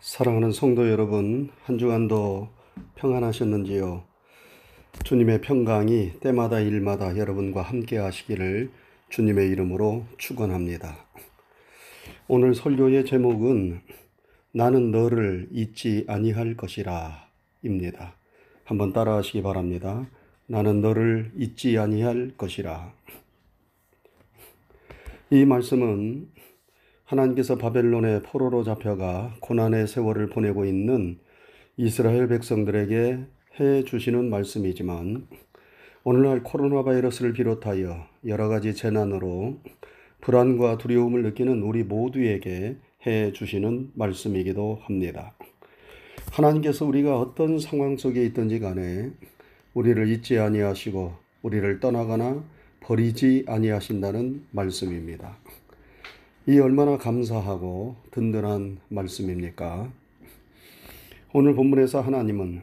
사랑하는 성도 여러분, 한 주간도 평안하셨는지요? 주님의 평강이 때마다 일마다 여러분과 함께 하시기를 주님의 이름으로 축원합니다. 오늘 설교의 제목은 나는 너를 잊지 아니할 것이라 입니다. 한번 따라 하시기 바랍니다. 나는 너를 잊지 아니할 것이라. 이 말씀은 하나님께서 바벨론의 포로로 잡혀가 고난의 세월을 보내고 있는 이스라엘 백성들에게 해주시는 말씀이지만, 오늘날 코로나 바이러스를 비롯하여 여러 가지 재난으로 불안과 두려움을 느끼는 우리 모두에게 해주시는 말씀이기도 합니다. 하나님께서 우리가 어떤 상황 속에 있든지 간에 우리를 잊지 아니하시고 우리를 떠나거나 버리지 아니하신다는 말씀입니다. 이 얼마나 감사하고 든든한 말씀입니까? 오늘 본문에서 하나님은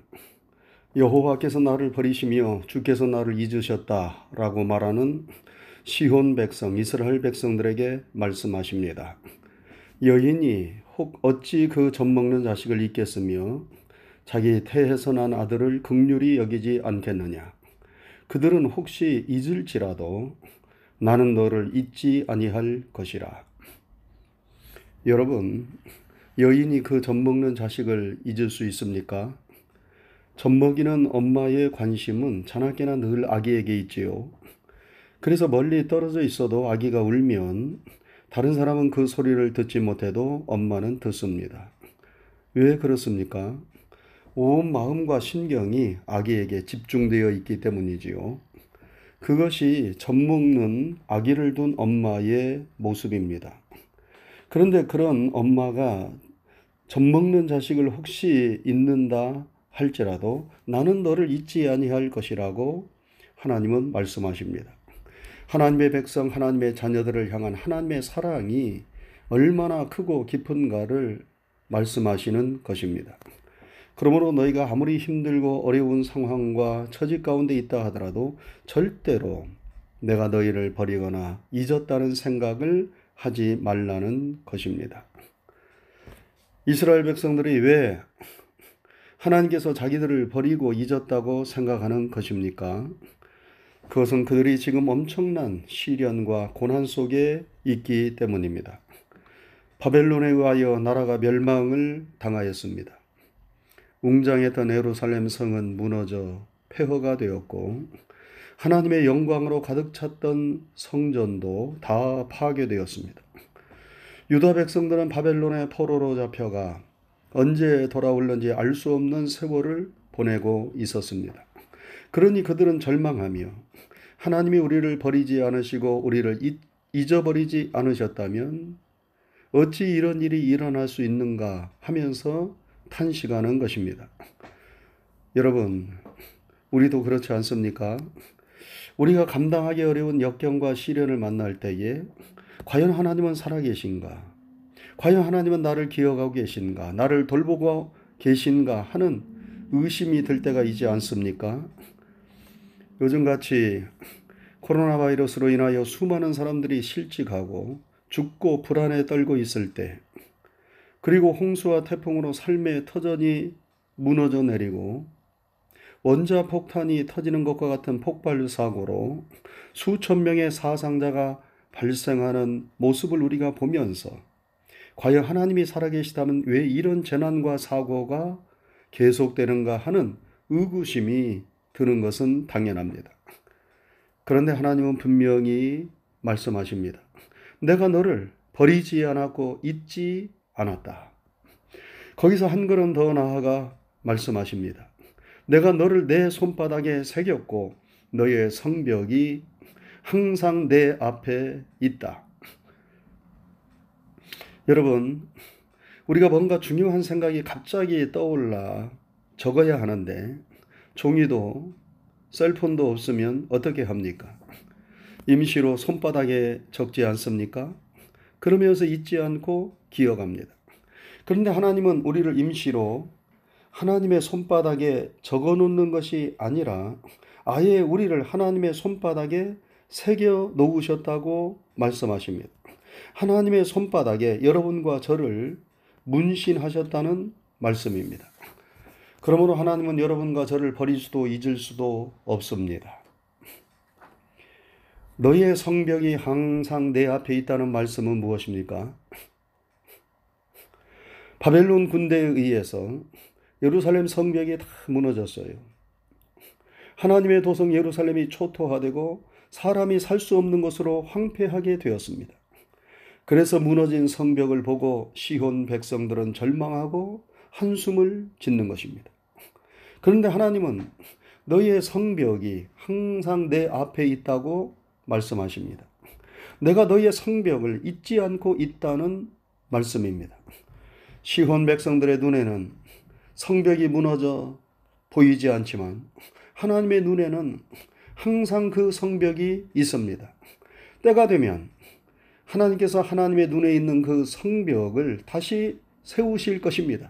여호와께서 나를 버리시며 주께서 나를 잊으셨다라고 말하는 시온 백성, 이스라엘 백성들에게 말씀하십니다. 여인이 혹 어찌 그 젖먹는 자식을 잊겠으며 자기 태에서 난 아들을 긍휼히 여기지 않겠느냐. 그들은 혹시 잊을지라도 나는 너를 잊지 아니할 것이라. 여러분, 여인이 그 젖먹는 자식을 잊을 수 있습니까? 젖먹이는 엄마의 관심은 자나깨나 늘 아기에게 있지요. 그래서 멀리 떨어져 있어도 아기가 울면 다른 사람은 그 소리를 듣지 못해도 엄마는 듣습니다. 왜 그렇습니까? 온 마음과 신경이 아기에게 집중되어 있기 때문이지요. 그것이 젖먹는 아기를 둔 엄마의 모습입니다. 그런데 그런 엄마가 젖먹는 자식을 혹시 잊는다 할지라도 나는 너를 잊지 아니할 것이라고 하나님은 말씀하십니다. 하나님의 백성, 하나님의 자녀들을 향한 하나님의 사랑이 얼마나 크고 깊은가를 말씀하시는 것입니다. 그러므로 너희가 아무리 힘들고 어려운 상황과 처지 가운데 있다 하더라도 절대로 내가 너희를 버리거나 잊었다는 생각을 하지 말라는 것입니다. 이스라엘 백성들이 왜 하나님께서 자기들을 버리고 잊었다고 생각하는 것입니까? 그것은 그들이 지금 엄청난 시련과 고난 속에 있기 때문입니다. 바벨론에 의하여 나라가 멸망을 당하였습니다. 웅장했던 예루살렘 성은 무너져 폐허가 되었고, 하나님의 영광으로 가득 찼던 성전도 다 파괴되었습니다. 유다 백성들은 바벨론의 포로로 잡혀가 언제 돌아올는지 알 수 없는 세월을 보내고 있었습니다. 그러니 그들은 절망하며, 하나님이 우리를 버리지 않으시고 우리를 잊어버리지 않으셨다면 어찌 이런 일이 일어날 수 있는가 하면서 탄식하는 것입니다. 여러분, 우리도 그렇지 않습니까? 우리가 감당하기 어려운 역경과 시련을 만날 때에 과연 하나님은 살아계신가? 과연 하나님은 나를 기억하고 계신가? 나를 돌보고 계신가? 하는 의심이 들 때가 있지 않습니까? 요즘같이 코로나 바이러스로 인하여 수많은 사람들이 실직하고 죽고 불안에 떨고 있을 때, 그리고 홍수와 태풍으로 삶의 터전이 무너져 내리고 원자폭탄이 터지는 것과 같은 폭발사고로 수천 명의 사상자가 발생하는 모습을 우리가 보면서 과연 하나님이 살아계시다면 왜 이런 재난과 사고가 계속되는가 하는 의구심이 드는 것은 당연합니다. 그런데 하나님은 분명히 말씀하십니다. 내가 너를 버리지 않았고 잊지 않았다. 거기서 한 걸음 더 나아가 말씀하십니다. 내가 너를 내 손바닥에 새겼고 너의 성벽이 항상 내 앞에 있다. 여러분, 우리가 뭔가 중요한 생각이 갑자기 떠올라 적어야 하는데 종이도 셀폰도 없으면 어떻게 합니까? 임시로 손바닥에 적지 않습니까? 그러면서 잊지 않고 기억합니다. 그런데 하나님은 우리를 임시로 하나님의 손바닥에 적어놓는 것이 아니라 아예 우리를 하나님의 손바닥에 새겨 놓으셨다고 말씀하십니다. 하나님의 손바닥에 여러분과 저를 문신하셨다는 말씀입니다. 그러므로 하나님은 여러분과 저를 버릴 수도 잊을 수도 없습니다. 너의 성벽이 항상 내 앞에 있다는 말씀은 무엇입니까? 바벨론 군대에 의해서 예루살렘 성벽이 다 무너졌어요. 하나님의 도성 예루살렘이 초토화되고 사람이 살 수 없는 곳으로 황폐하게 되었습니다. 그래서 무너진 성벽을 보고 시온 백성들은 절망하고 한숨을 짓는 것입니다. 그런데 하나님은 너의 성벽이 항상 내 앞에 있다고 말씀하십니다. 내가 너의 성벽을 잊지 않고 있다는 말씀입니다. 시온 백성들의 눈에는 성벽이 무너져 보이지 않지만 하나님의 눈에는 항상 그 성벽이 있습니다. 때가 되면 하나님께서 하나님의 눈에 있는 그 성벽을 다시 세우실 것입니다.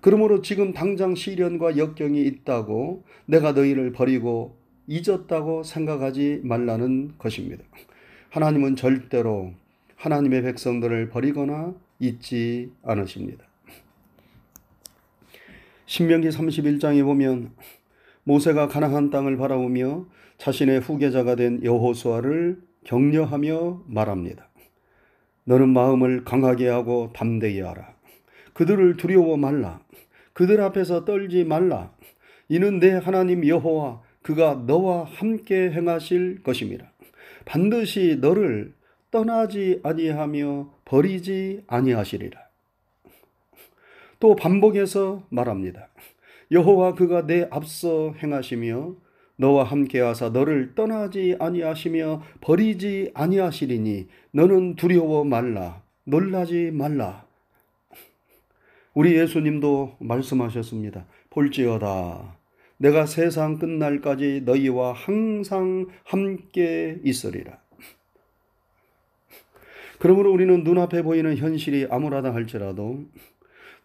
그러므로 지금 당장 시련과 역경이 있다고 내가 너희를 버리고 잊었다고 생각하지 말라는 것입니다. 하나님은 절대로 하나님의 백성들을 버리거나 잊지 않으십니다. 신명기 31장에 보면 모세가 가나안 땅을 바라보며 자신의 후계자가 된 여호수아를 격려하며 말합니다. 너는 마음을 강하게 하고 담대히 하라. 그들을 두려워 말라. 그들 앞에서 떨지 말라. 이는 내 하나님 여호와 그가 너와 함께 행하실 것임이라. 반드시 너를 떠나지 아니하며 버리지 아니하시리라. 또 반복해서 말합니다. 여호와 그가 내 앞서 행하시며 너와 함께하사 너를 떠나지 아니하시며 버리지 아니하시리니 너는 두려워 말라. 놀라지 말라. 우리 예수님도 말씀하셨습니다. 볼지어다 내가 세상 끝날까지 너희와 항상 함께 있으리라. 그러므로 우리는 눈앞에 보이는 현실이 아무라다 할지라도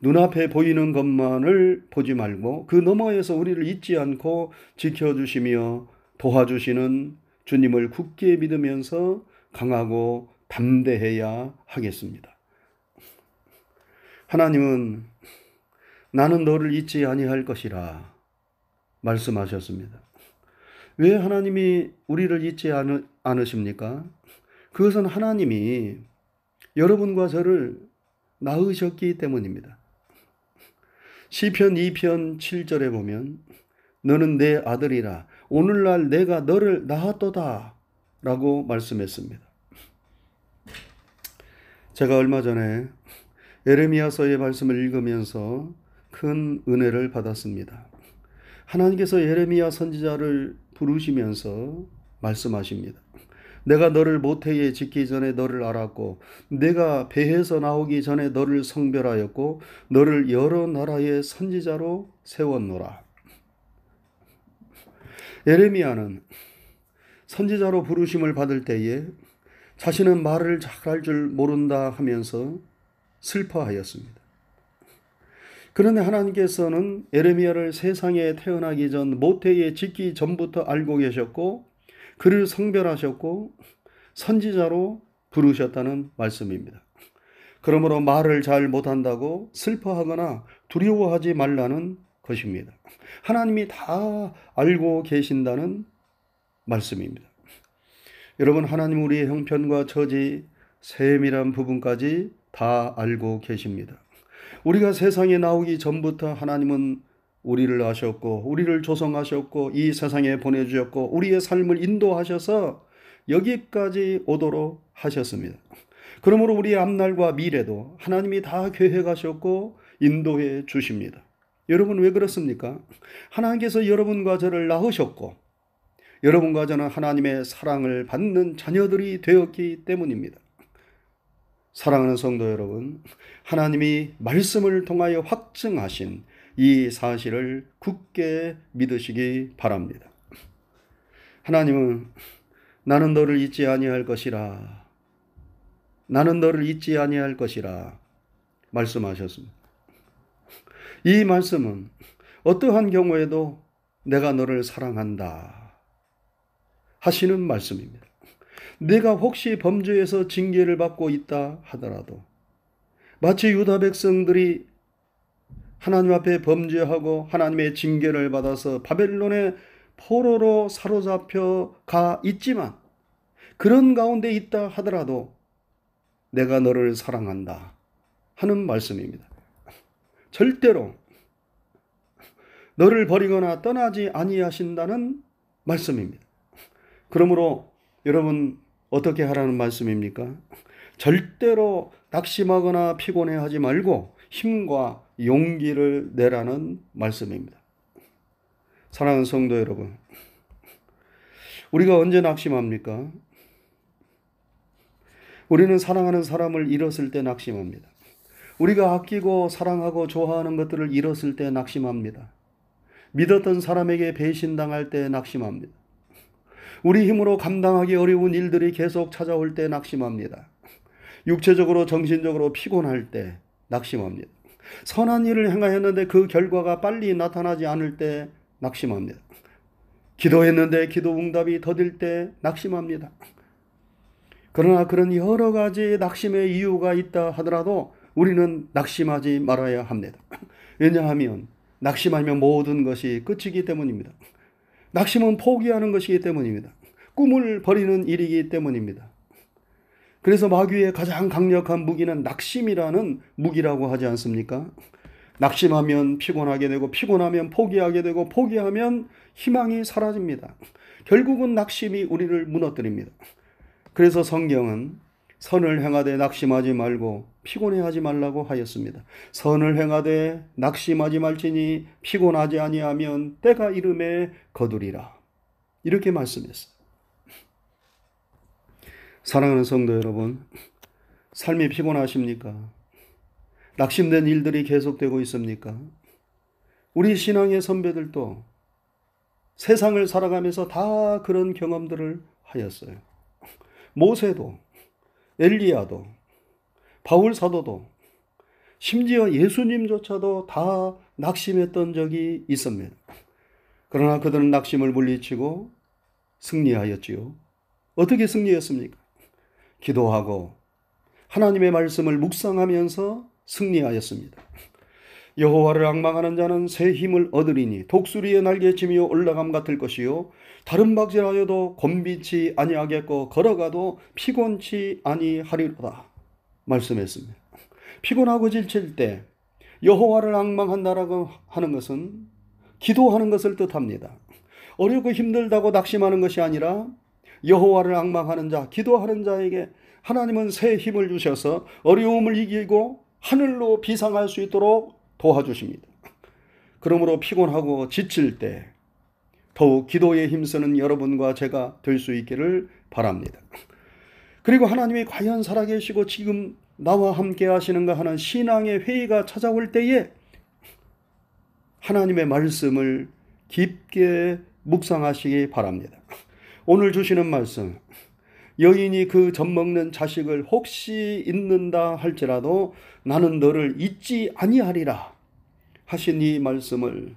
눈앞에 보이는 것만을 보지 말고 그 너머에서 우리를 잊지 않고 지켜주시며 도와주시는 주님을 굳게 믿으면서 강하고 담대해야 하겠습니다. 하나님은 나는 너를 잊지 아니할 것이라 말씀하셨습니다. 왜 하나님이 우리를 잊지 않으십니까? 그것은 하나님이 여러분과 저를 낳으셨기 때문입니다. 시편 2편 7절에 보면 너는 내 아들이라 오늘날 내가 너를 낳았도다 라고 말씀했습니다. 제가 얼마 전에 예레미야서의 말씀을 읽으면서 큰 은혜를 받았습니다. 하나님께서 예레미야 선지자를 부르시면서 말씀하십니다. 내가 너를 모태에 짓기 전에 너를 알았고 내가 배에서 나오기 전에 너를 성별하였고 너를 여러 나라의 선지자로 세웠노라. 예레미야는 선지자로 부르심을 받을 때에 자신은 말을 잘할 줄 모른다 하면서 슬퍼하였습니다. 그런데 하나님께서는 예레미야를 세상에 태어나기 전 모태에 짓기 전부터 알고 계셨고 그를 성별하셨고 선지자로 부르셨다는 말씀입니다. 그러므로 말을 잘 못한다고 슬퍼하거나 두려워하지 말라는 것입니다. 하나님이 다 알고 계신다는 말씀입니다. 여러분, 하나님 우리의 형편과 처지, 세밀한 부분까지 다 알고 계십니다. 우리가 세상에 나오기 전부터 하나님은 우리를 아셨고 우리를 조성하셨고 이 세상에 보내주셨고 우리의 삶을 인도하셔서 여기까지 오도록 하셨습니다. 그러므로 우리의 앞날과 미래도 하나님이 다 계획하셨고 인도해 주십니다. 여러분 왜 그렇습니까? 하나님께서 여러분과 저를 낳으셨고 여러분과 저는 하나님의 사랑을 받는 자녀들이 되었기 때문입니다. 사랑하는 성도 여러분, 하나님이 말씀을 통하여 확증하신 이 사실을 굳게 믿으시기 바랍니다. 하나님은 나는 너를 잊지 아니할 것이라, 나는 너를 잊지 아니할 것이라 말씀하셨습니다. 이 말씀은 어떠한 경우에도 내가 너를 사랑한다 하시는 말씀입니다. 내가 혹시 범죄에서 징계를 받고 있다 하더라도 마치 유다 백성들이 하나님 앞에 범죄하고 하나님의 징계를 받아서 바벨론의 포로로 사로잡혀 가 있지만 그런 가운데 있다 하더라도 내가 너를 사랑한다 하는 말씀입니다. 절대로 너를 버리거나 떠나지 아니하신다는 말씀입니다. 그러므로 여러분 어떻게 하라는 말씀입니까? 절대로 낙심하거나 피곤해하지 말고 힘과 용기를 내라는 말씀입니다. 사랑하는 성도 여러분, 우리가 언제 낙심합니까? 우리는 사랑하는 사람을 잃었을 때 낙심합니다. 우리가 아끼고 사랑하고 좋아하는 것들을 잃었을 때 낙심합니다. 믿었던 사람에게 배신당할 때 낙심합니다. 우리 힘으로 감당하기 어려운 일들이 계속 찾아올 때 낙심합니다. 육체적으로 정신적으로 피곤할 때 낙심합니다. 선한 일을 행하였는데 그 결과가 빨리 나타나지 않을 때 낙심합니다. 기도했는데 기도 응답이 더딜 때 낙심합니다. 그러나 그런 여러 가지 낙심의 이유가 있다 하더라도 우리는 낙심하지 말아야 합니다. 왜냐하면 낙심하면 모든 것이 끝이기 때문입니다. 낙심은 포기하는 것이기 때문입니다. 꿈을 버리는 일이기 때문입니다. 그래서 마귀의 가장 강력한 무기는 낙심이라는 무기라고 하지 않습니까? 낙심하면 피곤하게 되고, 피곤하면 포기하게 되고, 포기하면 희망이 사라집니다. 결국은 낙심이 우리를 무너뜨립니다. 그래서 성경은 선을 행하되 낙심하지 말고 피곤해하지 말라고 하였습니다. 선을 행하되 낙심하지 말지니 피곤하지 아니하면 때가 이름에 거두리라. 이렇게 말씀했어요. 사랑하는 성도 여러분, 삶이 피곤하십니까? 낙심된 일들이 계속되고 있습니까? 우리 신앙의 선배들도 세상을 살아가면서 다 그런 경험들을 하였어요. 모세도, 엘리야도, 바울 사도도, 심지어 예수님조차도 다 낙심했던 적이 있습니다. 그러나 그들은 낙심을 물리치고 승리하였지요. 어떻게 승리했습니까? 기도하고 하나님의 말씀을 묵상하면서 승리하였습니다. 여호와를 앙망하는 자는 새 힘을 얻으리니 독수리의 날개 지며 올라감 같을 것이요 다른 박질하여도 곤비치 아니하겠고 걸어가도 피곤치 아니하리로다 말씀했습니다. 피곤하고 지칠 때 여호와를 앙망한다라고 하는 것은 기도하는 것을 뜻합니다. 어렵고 힘들다고 낙심하는 것이 아니라 여호와를 앙망하는 자, 기도하는 자에게 하나님은 새 힘을 주셔서 어려움을 이기고 하늘로 비상할 수 있도록 도와주십니다. 그러므로 피곤하고 지칠 때 더욱 기도에 힘쓰는 여러분과 제가 될 수 있기를 바랍니다. 그리고 하나님이 과연 살아계시고 지금 나와 함께 하시는가 하는 신앙의 회의가 찾아올 때에 하나님의 말씀을 깊게 묵상하시기 바랍니다. 오늘 주시는 말씀, 여인이 그 젖 먹는 자식을 혹시 잊는다 할지라도 나는 너를 잊지 아니하리라 하신 이 말씀을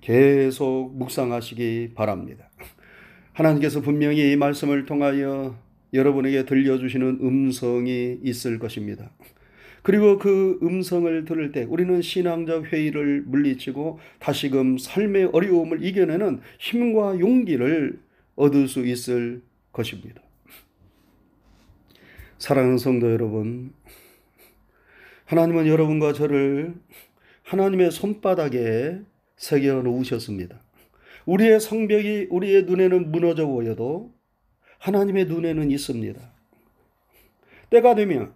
계속 묵상하시기 바랍니다. 하나님께서 분명히 이 말씀을 통하여 여러분에게 들려주시는 음성이 있을 것입니다. 그리고 그 음성을 들을 때 우리는 신앙적 회의를 물리치고 다시금 삶의 어려움을 이겨내는 힘과 용기를 얻을 수 있을 것입니다. 사랑하는 성도 여러분, 하나님은 여러분과 저를 하나님의 손바닥에 새겨 놓으셨습니다. 우리의 성벽이 우리의 눈에는 무너져 보여도 하나님의 눈에는 있습니다. 때가 되면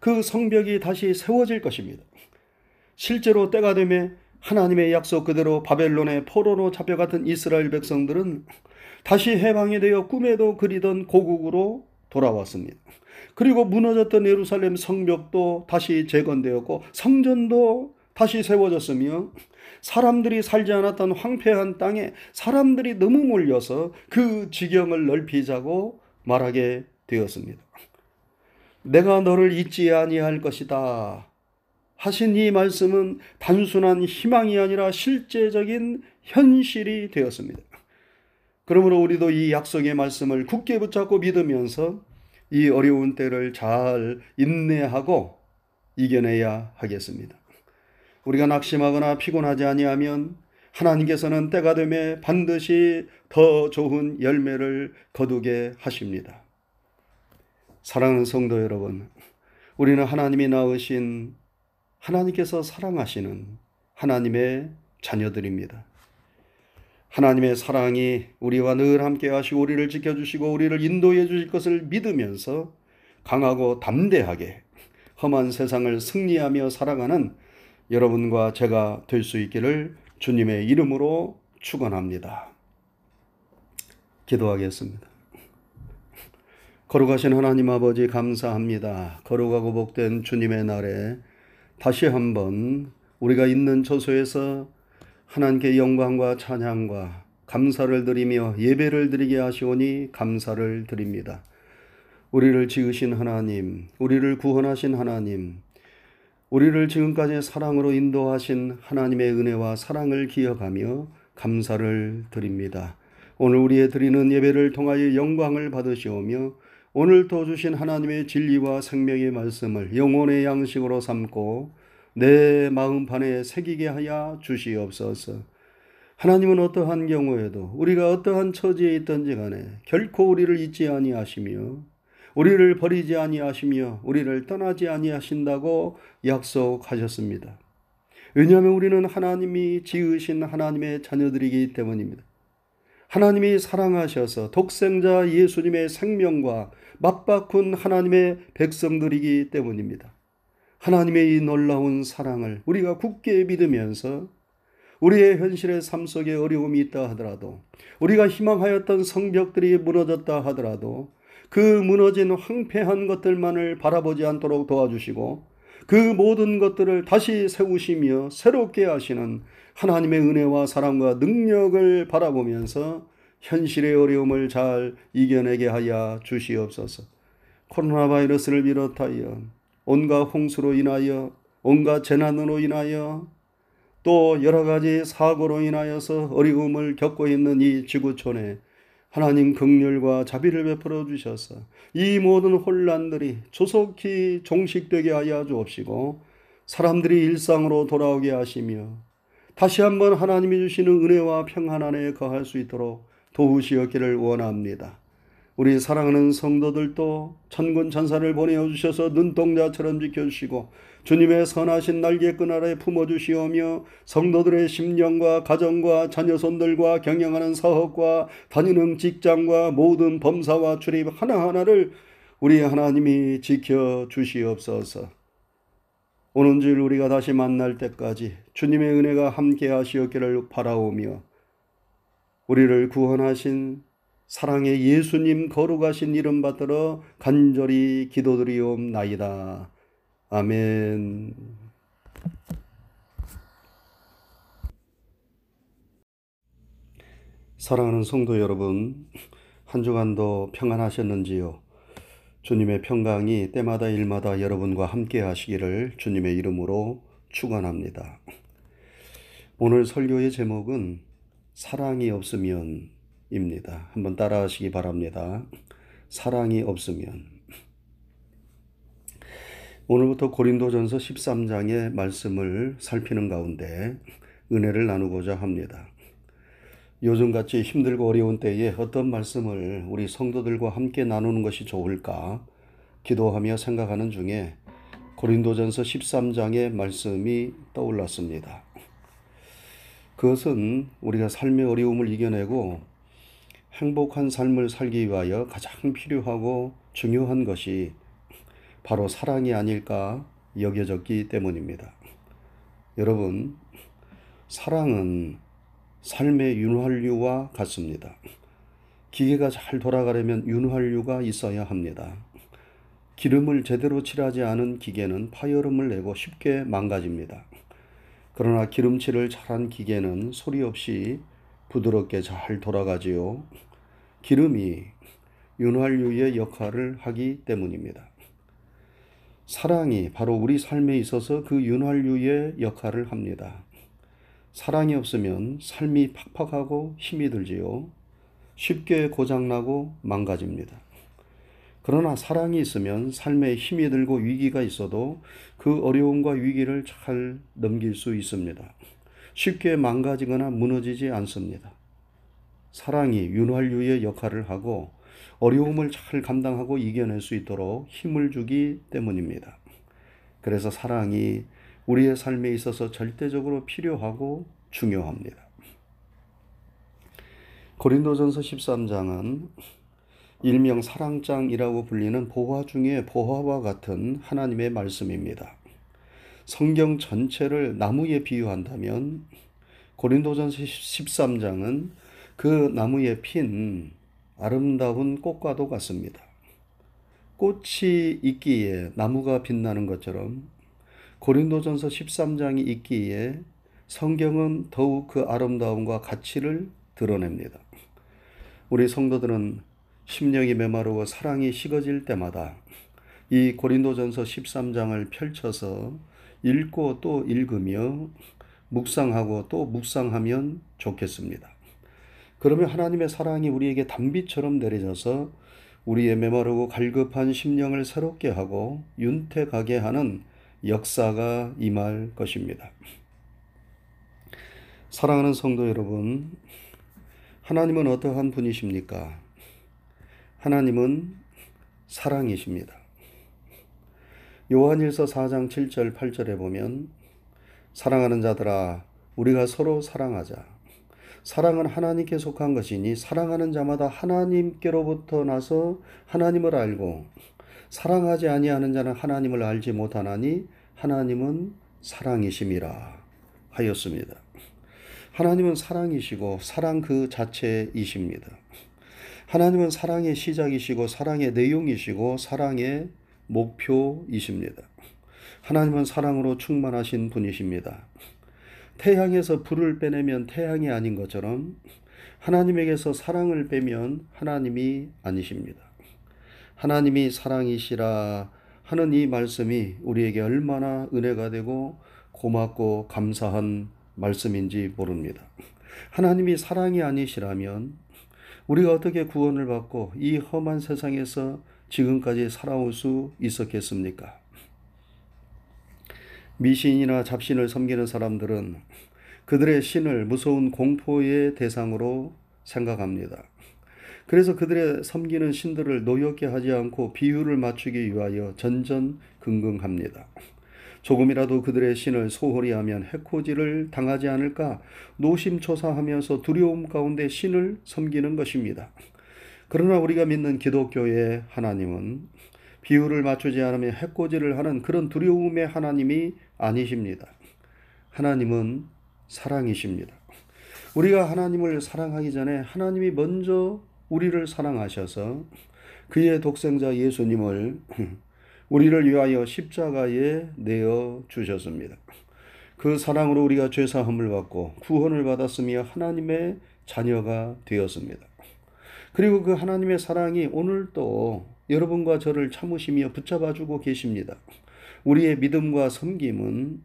그 성벽이 다시 세워질 것입니다. 실제로 때가 되면 하나님의 약속 그대로 바벨론의 포로로 잡혀갔던 이스라엘 백성들은 다시 해방이 되어 꿈에도 그리던 고국으로 돌아왔습니다. 그리고 무너졌던 예루살렘 성벽도 다시 재건되었고 성전도 다시 세워졌으며 사람들이 살지 않았던 황폐한 땅에 사람들이 너무 몰려서 그 지경을 넓히자고 말하게 되었습니다. 내가 너를 잊지 아니할 것이다 하신 이 말씀은 단순한 희망이 아니라 실제적인 현실이 되었습니다. 그러므로 우리도 이 약속의 말씀을 굳게 붙잡고 믿으면서 이 어려운 때를 잘 인내하고 이겨내야 하겠습니다. 우리가 낙심하거나 피곤하지 아니하면 하나님께서는 때가 되매 반드시 더 좋은 열매를 거두게 하십니다. 사랑하는 성도 여러분, 우리는 하나님이 낳으신, 하나님께서 사랑하시는 하나님의 자녀들입니다. 하나님의 사랑이 우리와 늘 함께 하시고 우리를 지켜주시고 우리를 인도해 주실 것을 믿으면서 강하고 담대하게 험한 세상을 승리하며 살아가는 여러분과 제가 될 수 있기를 주님의 이름으로 축원합니다. 기도하겠습니다. 거룩하신 하나님 아버지 감사합니다. 거룩하고 복된 주님의 날에 다시 한번 우리가 있는 처소에서 하나님께 영광과 찬양과 감사를 드리며 예배를 드리게 하시오니 감사를 드립니다. 우리를 지으신 하나님, 우리를 구원하신 하나님, 우리를 지금까지 사랑으로 인도하신 하나님의 은혜와 사랑을 기억하며 감사를 드립니다. 오늘 우리의 드리는 예배를 통하여 영광을 받으시오며 오늘 더 주신 하나님의 진리와 생명의 말씀을 영혼의 양식으로 삼고 내 마음판에 새기게 하여 주시옵소서. 하나님은 어떠한 경우에도 우리가 어떠한 처지에 있든지 간에 결코 우리를 잊지 아니하시며 우리를 버리지 아니하시며 우리를 떠나지 아니하신다고 약속하셨습니다. 왜냐하면 우리는 하나님이 지으신 하나님의 자녀들이기 때문입니다. 하나님이 사랑하셔서 독생자 예수님의 생명과 맞바꾼 하나님의 백성들이기 때문입니다. 하나님의 이 놀라운 사랑을 우리가 굳게 믿으면서 우리의 현실의 삶 속에 어려움이 있다 하더라도, 우리가 희망하였던 성벽들이 무너졌다 하더라도 그 무너진 황폐한 것들만을 바라보지 않도록 도와주시고 그 모든 것들을 다시 세우시며 새롭게 하시는 하나님의 은혜와 사랑과 능력을 바라보면서 현실의 어려움을 잘 이겨내게 하여 주시옵소서. 코로나 바이러스를 비롯하여 온갖 홍수로 인하여, 온갖 재난으로 인하여, 또 여러 가지 사고로 인하여서 어려움을 겪고 있는 이 지구촌에 하나님 긍휼과 자비를 베풀어 주셔서 이 모든 혼란들이 조속히 종식되게 하여 주옵시고 사람들이 일상으로 돌아오게 하시며 다시 한번 하나님이 주시는 은혜와 평안 안에 거할 수 있도록 도우시옵기를 원합니다. 우리 사랑하는 성도들도 천군 천사를 보내주셔서 눈동자처럼 지켜주시고 주님의 선하신 날개끈 아래 품어주시오며 성도들의 심령과 가정과 자녀손들과 경영하는 사업과 다니는 직장과 모든 범사와 출입 하나하나를 우리 하나님이 지켜주시옵소서. 오는 주일 우리가 다시 만날 때까지 주님의 은혜가 함께 하시옵기를 바라오며 우리를 구원하신 사랑의 예수님 거룩하신 이름 받들어 간절히 기도드리옵나이다. 아멘. 사랑하는 성도 여러분, 한 주간도 평안하셨는지요? 주님의 평강이 때마다 일마다 여러분과 함께 하시기를 주님의 이름으로 축원합니다. 오늘 설교의 제목은 사랑이 없으면 입니다. 한번 따라 하시기 바랍니다. 사랑이 없으면. 오늘부터 고린도전서 13장의 말씀을 살피는 가운데 은혜를 나누고자 합니다. 요즘같이 힘들고 어려운 때에 어떤 말씀을 우리 성도들과 함께 나누는 것이 좋을까 기도하며 생각하는 중에 고린도전서 13장의 말씀이 떠올랐습니다. 그것은 우리가 삶의 어려움을 이겨내고 행복한 삶을 살기 위하여 가장 필요하고 중요한 것이 바로 사랑이 아닐까 여겨졌기 때문입니다. 여러분, 사랑은 삶의 윤활유와 같습니다. 기계가 잘 돌아가려면 윤활유가 있어야 합니다. 기름을 제대로 칠하지 않은 기계는 파열음을 내고 쉽게 망가집니다. 그러나 기름칠을 잘한 기계는 소리 없이 부드럽게 잘 돌아가지요. 기름이 윤활유의 역할을 하기 때문입니다. 사랑이 바로 우리 삶에 있어서 그 윤활유의 역할을 합니다. 사랑이 없으면 삶이 팍팍하고 힘이 들지요. 쉽게 고장나고 망가집니다. 그러나 사랑이 있으면 삶에 힘이 들고 위기가 있어도 그 어려움과 위기를 잘 넘길 수 있습니다. 쉽게 망가지거나 무너지지 않습니다. 사랑이 윤활유의 역할을 하고 어려움을 잘 감당하고 이겨낼 수 있도록 힘을 주기 때문입니다. 그래서 사랑이 우리의 삶에 있어서 절대적으로 필요하고 중요합니다. 고린도전서 13장은 일명 사랑장이라고 불리는 보화 중에 보화와 같은 하나님의 말씀입니다. 성경 전체를 나무에 비유한다면 고린도전서 13장은 그 나무에 핀 아름다운 꽃과도 같습니다. 꽃이 있기에 나무가 빛나는 것처럼 고린도전서 13장이 있기에 성경은 더욱 그 아름다움과 가치를 드러냅니다. 우리 성도들은 심령이 메마르고 사랑이 식어질 때마다 이 고린도전서 13장을 펼쳐서 읽고 또 읽으며 묵상하고 또 묵상하면 좋겠습니다. 그러면 하나님의 사랑이 우리에게 단비처럼 내려져서 우리의 메마르고 갈급한 심령을 새롭게 하고 윤택하게 하는 역사가 임할 것입니다. 사랑하는 성도 여러분, 하나님은 어떠한 분이십니까? 하나님은 사랑이십니다. 요한일서 4장 7절 8절에 보면 사랑하는 자들아 우리가 서로 사랑하자. 사랑은 하나님께 속한 것이니 사랑하는 자마다 하나님께로부터 나서 하나님을 알고 사랑하지 아니하는 자는 하나님을 알지 못하나니 하나님은 사랑이심이라 하였습니다. 하나님은 사랑이시고 사랑 그 자체이십니다. 하나님은 사랑의 시작이시고 사랑의 내용이시고 사랑의 목표이십니다. 하나님은 사랑으로 충만하신 분이십니다. 태양에서 불을 빼내면 태양이 아닌 것처럼 하나님에게서 사랑을 빼면 하나님이 아니십니다. 하나님이 사랑이시라 하는 이 말씀이 우리에게 얼마나 은혜가 되고 고맙고 감사한 말씀인지 모릅니다. 하나님이 사랑이 아니시라면 우리가 어떻게 구원을 받고 이 험한 세상에서 지금까지 살아올 수 있었겠습니까? 미신이나 잡신을 섬기는 사람들은 그들의 신을 무서운 공포의 대상으로 생각합니다. 그래서 그들의 섬기는 신들을 노엽게 하지 않고 비유를 맞추기 위하여 전전긍긍합니다. 조금이라도 그들의 신을 소홀히 하면 해코지를 당하지 않을까 노심초사하면서 두려움 가운데 신을 섬기는 것입니다. 그러나 우리가 믿는 기독교의 하나님은 비유를 맞추지 않으면 해코지를 하는 그런 두려움의 하나님이 아니십니다. 하나님은 사랑이십니다. 우리가 하나님을 사랑하기 전에 하나님이 먼저 우리를 사랑하셔서 그의 독생자 예수님을 우리를 위하여 십자가에 내어 주셨습니다. 그 사랑으로 우리가 죄사함을 받고 구원을 받았으며 하나님의 자녀가 되었습니다. 그리고 그 하나님의 사랑이 오늘도 여러분과 저를 참으시며 붙잡아주고 계십니다. 우리의 믿음과 섬김은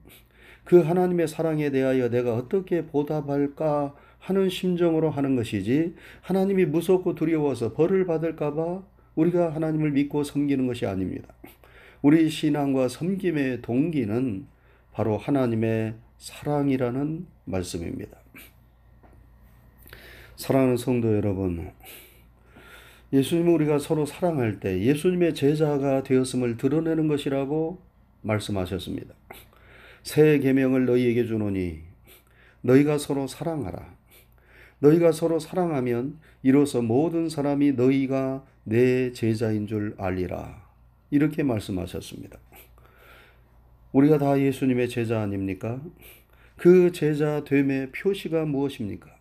그 하나님의 사랑에 대하여 내가 어떻게 보답할까 하는 심정으로 하는 것이지 하나님이 무섭고 두려워서 벌을 받을까 봐 우리가 하나님을 믿고 섬기는 것이 아닙니다. 우리 신앙과 섬김의 동기는 바로 하나님의 사랑이라는 말씀입니다. 사랑하는 성도 여러분, 예수님은 우리가 서로 사랑할 때 예수님의 제자가 되었음을 드러내는 것이라고 말씀하셨습니다. 새 계명을 너희에게 주노니 너희가 서로 사랑하라. 너희가 서로 사랑하면 이로써 모든 사람이 너희가 내 제자인 줄 알리라. 이렇게 말씀하셨습니다. 우리가 다 예수님의 제자 아닙니까? 그 제자 됨의 표시가 무엇입니까?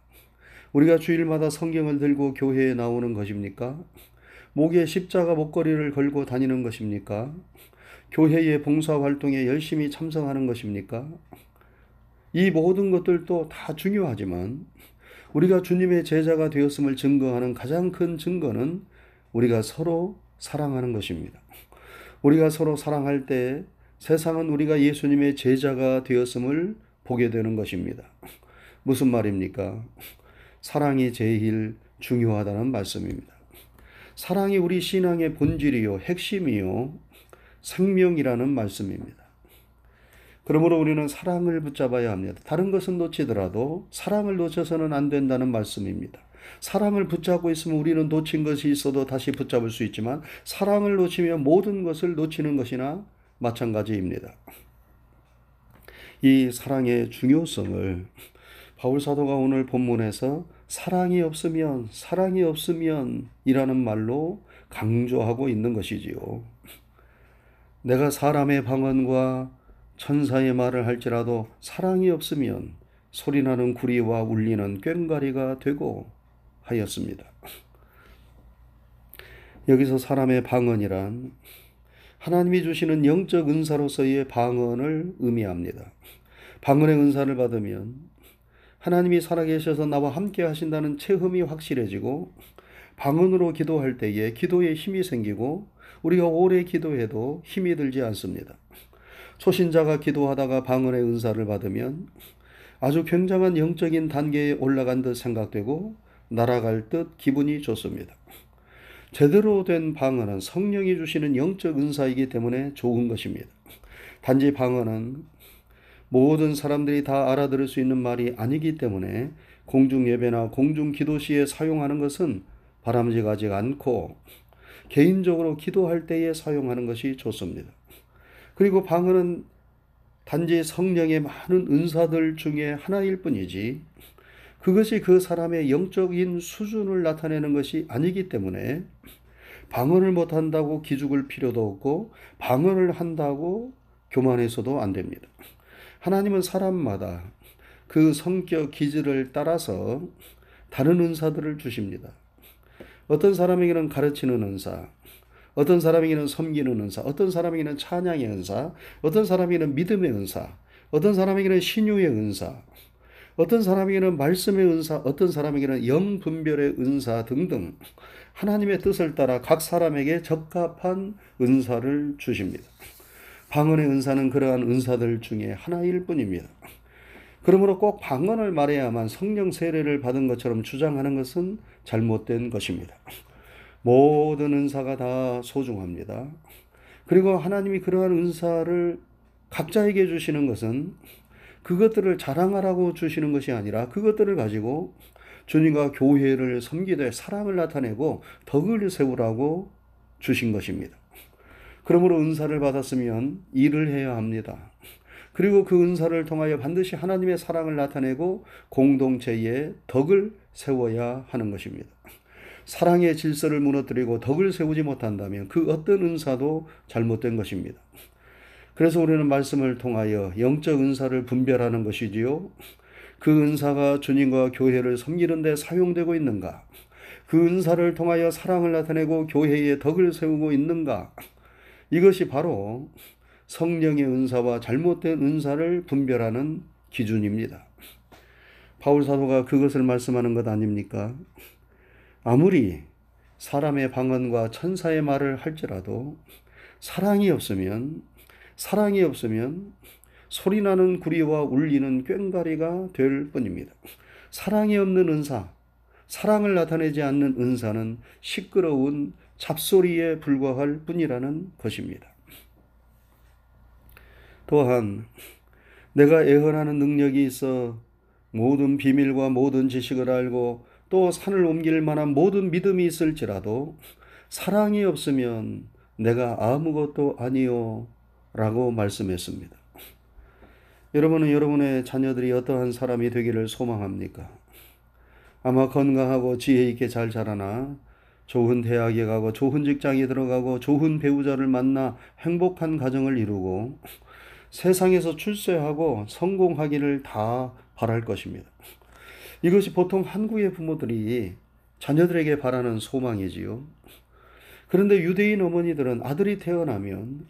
우리가 주일마다 성경을 들고 교회에 나오는 것입니까? 목에 십자가 목걸이를 걸고 다니는 것입니까? 교회의 봉사활동에 열심히 참석하는 것입니까? 이 모든 것들도 다 중요하지만 우리가 주님의 제자가 되었음을 증거하는 가장 큰 증거는 우리가 서로 사랑하는 것입니다. 우리가 서로 사랑할 때 세상은 우리가 예수님의 제자가 되었음을 보게 되는 것입니다. 무슨 말입니까? 사랑이 제일 중요하다는 말씀입니다. 사랑이 우리 신앙의 본질이요, 핵심이요, 생명이라는 말씀입니다. 그러므로 우리는 사랑을 붙잡아야 합니다. 다른 것은 놓치더라도 사랑을 놓쳐서는 안 된다는 말씀입니다. 사랑을 붙잡고 있으면 우리는 놓친 것이 있어도 다시 붙잡을 수 있지만 사랑을 놓치면 모든 것을 놓치는 것이나 마찬가지입니다. 이 사랑의 중요성을 바울 사도가 오늘 본문에서 사랑이 없으면 이라는 말로 강조하고 있는 것이지요. 내가 사람의 방언과 천사의 말을 할지라도 사랑이 없으면 소리나는 구리와 울리는 꽹과리가 되고 하였습니다. 여기서 사람의 방언이란 하나님이 주시는 영적 은사로서의 방언을 의미합니다. 방언의 은사를 받으면 하나님이 살아계셔서 나와 함께 하신다는 체험이 확실해지고 방언으로 기도할 때에 기도에 힘이 생기고 우리가 오래 기도해도 힘이 들지 않습니다. 초신자가 기도하다가 방언의 은사를 받으면 아주 굉장한 영적인 단계에 올라간 듯 생각되고 날아갈 듯 기분이 좋습니다. 제대로 된 방언은 성령이 주시는 영적 은사이기 때문에 좋은 것입니다. 단지 방언은 모든 사람들이 다 알아들을 수 있는 말이 아니기 때문에 공중예배나 공중기도 시에 사용하는 것은 바람직하지 않고 개인적으로 기도할 때에 사용하는 것이 좋습니다. 그리고 방언은 단지 성령의 많은 은사들 중에 하나일 뿐이지 그것이 그 사람의 영적인 수준을 나타내는 것이 아니기 때문에 방언을 못한다고 기죽을 필요도 없고 방언을 한다고 교만해서도 안 됩니다. 하나님은 사람마다 그 성격 기질을 따라서 다른 은사들을 주십니다. 어떤 사람에게는 가르치는 은사, 어떤 사람에게는 섬기는 은사, 어떤 사람에게는 찬양의 은사, 어떤 사람에게는 믿음의 은사, 어떤 사람에게는 신유의 은사, 어떤 사람에게는 말씀의 은사, 어떤 사람에게는 영분별의 은사 등등 하나님의 뜻을 따라 각 사람에게 적합한 은사를 주십니다. 방언의 은사는 그러한 은사들 중에 하나일 뿐입니다. 그러므로 꼭 방언을 말해야만 성령 세례를 받은 것처럼 주장하는 것은 잘못된 것입니다. 모든 은사가 다 소중합니다. 그리고 하나님이 그러한 은사를 각자에게 주시는 것은 그것들을 자랑하라고 주시는 것이 아니라 그것들을 가지고 주님과 교회를 섬기되 사랑을 나타내고 덕을 세우라고 주신 것입니다. 그러므로 은사를 받았으면 일을 해야 합니다. 그리고 그 은사를 통하여 반드시 하나님의 사랑을 나타내고 공동체의 덕을 세워야 하는 것입니다. 사랑의 질서를 무너뜨리고 덕을 세우지 못한다면 그 어떤 은사도 잘못된 것입니다. 그래서 우리는 말씀을 통하여 영적 은사를 분별하는 것이지요. 그 은사가 주님과 교회를 섬기는 데 사용되고 있는가? 그 은사를 통하여 사랑을 나타내고 교회의 덕을 세우고 있는가? 이것이 바로 성령의 은사와 잘못된 은사를 분별하는 기준입니다. 바울 사도가 그것을 말씀하는 것 아닙니까? 아무리 사람의 방언과 천사의 말을 할지라도 사랑이 없으면 소리나는 구리와 울리는 꽹과리가 될 뿐입니다. 사랑이 없는 은사, 사랑을 나타내지 않는 은사는 시끄러운 잡소리에 불과할 뿐이라는 것입니다. 또한 내가 애헌하는 능력이 있어 모든 비밀과 모든 지식을 알고 또 산을 옮길 만한 모든 믿음이 있을지라도 사랑이 없으면 내가 아무것도 아니요 라고 말씀했습니다. 여러분은 여러분의 자녀들이 어떠한 사람이 되기를 소망합니까? 아마 건강하고 지혜 있게 잘 자라나 좋은 대학에 가고 좋은 직장에 들어가고 좋은 배우자를 만나 행복한 가정을 이루고 세상에서 출세하고 성공하기를 다 바랄 것입니다. 이것이 보통 한국의 부모들이 자녀들에게 바라는 소망이지요. 그런데 유대인 어머니들은 아들이 태어나면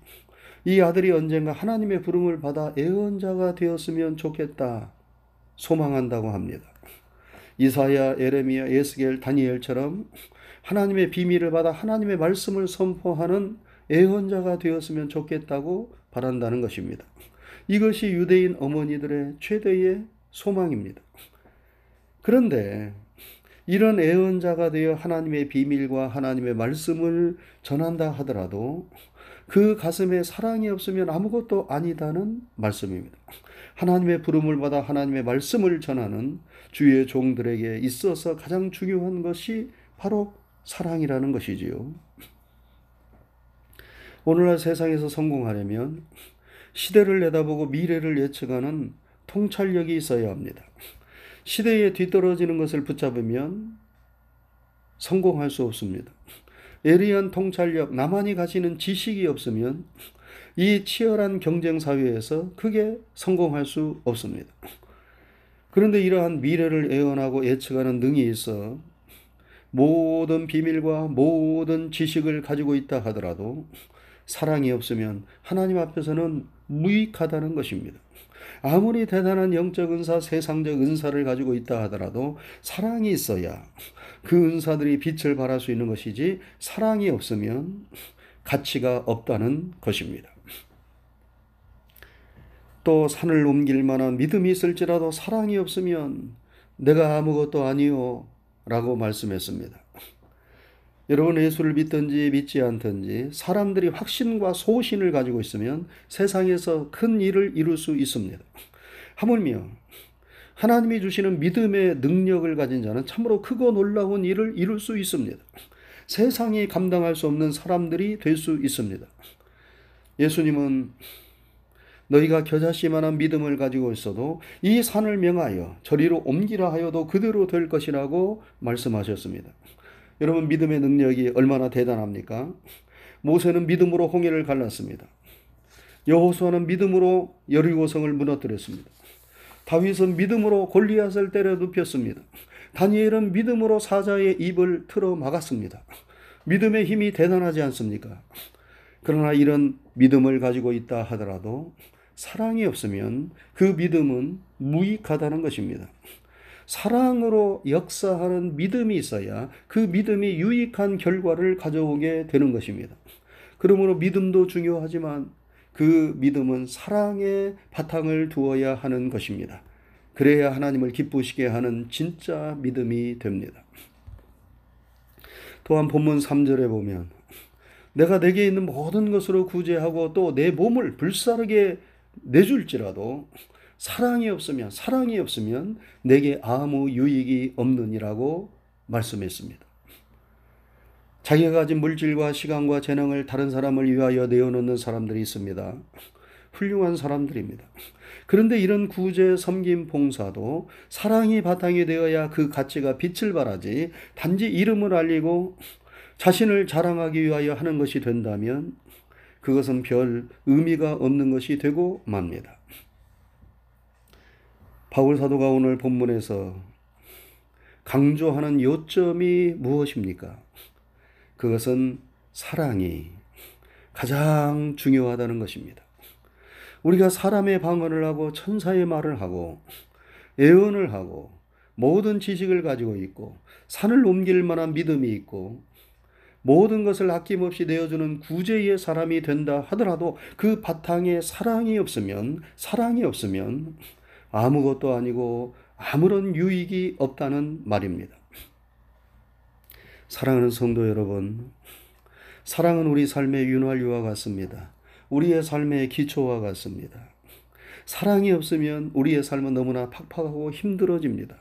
이 아들이 언젠가 하나님의 부름을 받아 애언자가 되었으면 좋겠다 소망한다고 합니다. 이사야, 예레미야, 에스겔, 다니엘처럼 하나님의 비밀을 받아 하나님의 말씀을 선포하는 애언자가 되었으면 좋겠다고 바란다는 것입니다. 이것이 유대인 어머니들의 최대의 소망입니다. 그런데 이런 애언자가 되어 하나님의 비밀과 하나님의 말씀을 전한다 하더라도 그 가슴에 사랑이 없으면 아무것도 아니다는 말씀입니다. 하나님의 부름을 받아 하나님의 말씀을 전하는 주의 종들에게 있어서 가장 중요한 것이 바로 사랑이라는 것이지요. 오늘날 세상에서 성공하려면 시대를 내다보고 미래를 예측하는 통찰력이 있어야 합니다. 시대에 뒤떨어지는 것을 붙잡으면 성공할 수 없습니다. 예리한 통찰력, 나만이 가지는 지식이 없으면 이 치열한 경쟁 사회에서 크게 성공할 수 없습니다. 그런데 이러한 미래를 예언하고 예측하는 능이 있어 모든 비밀과 모든 지식을 가지고 있다 하더라도 사랑이 없으면 하나님 앞에서는 무익하다는 것입니다. 아무리 대단한 영적 은사, 세상적 은사를 가지고 있다 하더라도 사랑이 있어야 그 은사들이 빛을 발할 수 있는 것이지 사랑이 없으면 가치가 없다는 것입니다. 또 산을 옮길 만한 믿음이 있을지라도 사랑이 없으면 내가 아무것도 아니요 라고 말씀했습니다. 여러분, 예수를 믿든지 믿지 않든지 사람들이 확신과 소신을 가지고 있으면 세상에서 큰 일을 이룰 수 있습니다. 하물며 하나님이 주시는 믿음의 능력을 가진 자는 참으로 크고 놀라운 일을 이룰 수 있습니다. 세상이 감당할 수 없는 사람들이 될 수 있습니다. 예수님은 너희가 겨자씨만한 믿음을 가지고 있어도 이 산을 명하여 저리로 옮기라 하여도 그대로 될 것이라고 말씀하셨습니다. 여러분, 믿음의 능력이 얼마나 대단합니까? 모세는 믿음으로 홍해를 갈랐습니다. 여호수아는 믿음으로 여리고성을 무너뜨렸습니다. 다윗은 믿음으로 골리앗을 때려눕혔습니다. 다니엘은 믿음으로 사자의 입을 틀어 막았습니다. 믿음의 힘이 대단하지 않습니까? 그러나 이런 믿음을 가지고 있다 하더라도 사랑이 없으면 그 믿음은 무익하다는 것입니다. 사랑으로 역사하는 믿음이 있어야 그 믿음이 유익한 결과를 가져오게 되는 것입니다. 그러므로 믿음도 중요하지만 그 믿음은 사랑의 바탕을 두어야 하는 것입니다. 그래야 하나님을 기쁘시게 하는 진짜 믿음이 됩니다. 또한 본문 3절에 보면 내가 내게 있는 모든 것으로 구제하고 또 내 몸을 불사르게 내줄지라도 사랑이 없으면 내게 아무 유익이 없느니라고 말씀했습니다. 자기가 가진 물질과 시간과 재능을 다른 사람을 위하여 내어놓는 사람들이 있습니다. 훌륭한 사람들입니다. 그런데 이런 구제, 섬김, 봉사도 사랑이 바탕이 되어야 그 가치가 빛을 발하지 단지 이름을 알리고 자신을 자랑하기 위하여 하는 것이 된다면 그것은 별 의미가 없는 것이 되고 맙니다. 바울 사도가 오늘 본문에서 강조하는 요점이 무엇입니까? 그것은 사랑이 가장 중요하다는 것입니다. 우리가 사람의 방언을 하고 천사의 말을 하고 예언을 하고 모든 지식을 가지고 있고 산을 옮길 만한 믿음이 있고 모든 것을 아낌없이 내어주는 구제의 사람이 된다 하더라도 그 바탕에 사랑이 없으면 아무것도 아니고 아무런 유익이 없다는 말입니다. 사랑하는 성도 여러분, 사랑은 우리 삶의 윤활유와 같습니다. 우리의 삶의 기초와 같습니다. 사랑이 없으면 우리의 삶은 너무나 팍팍하고 힘들어집니다.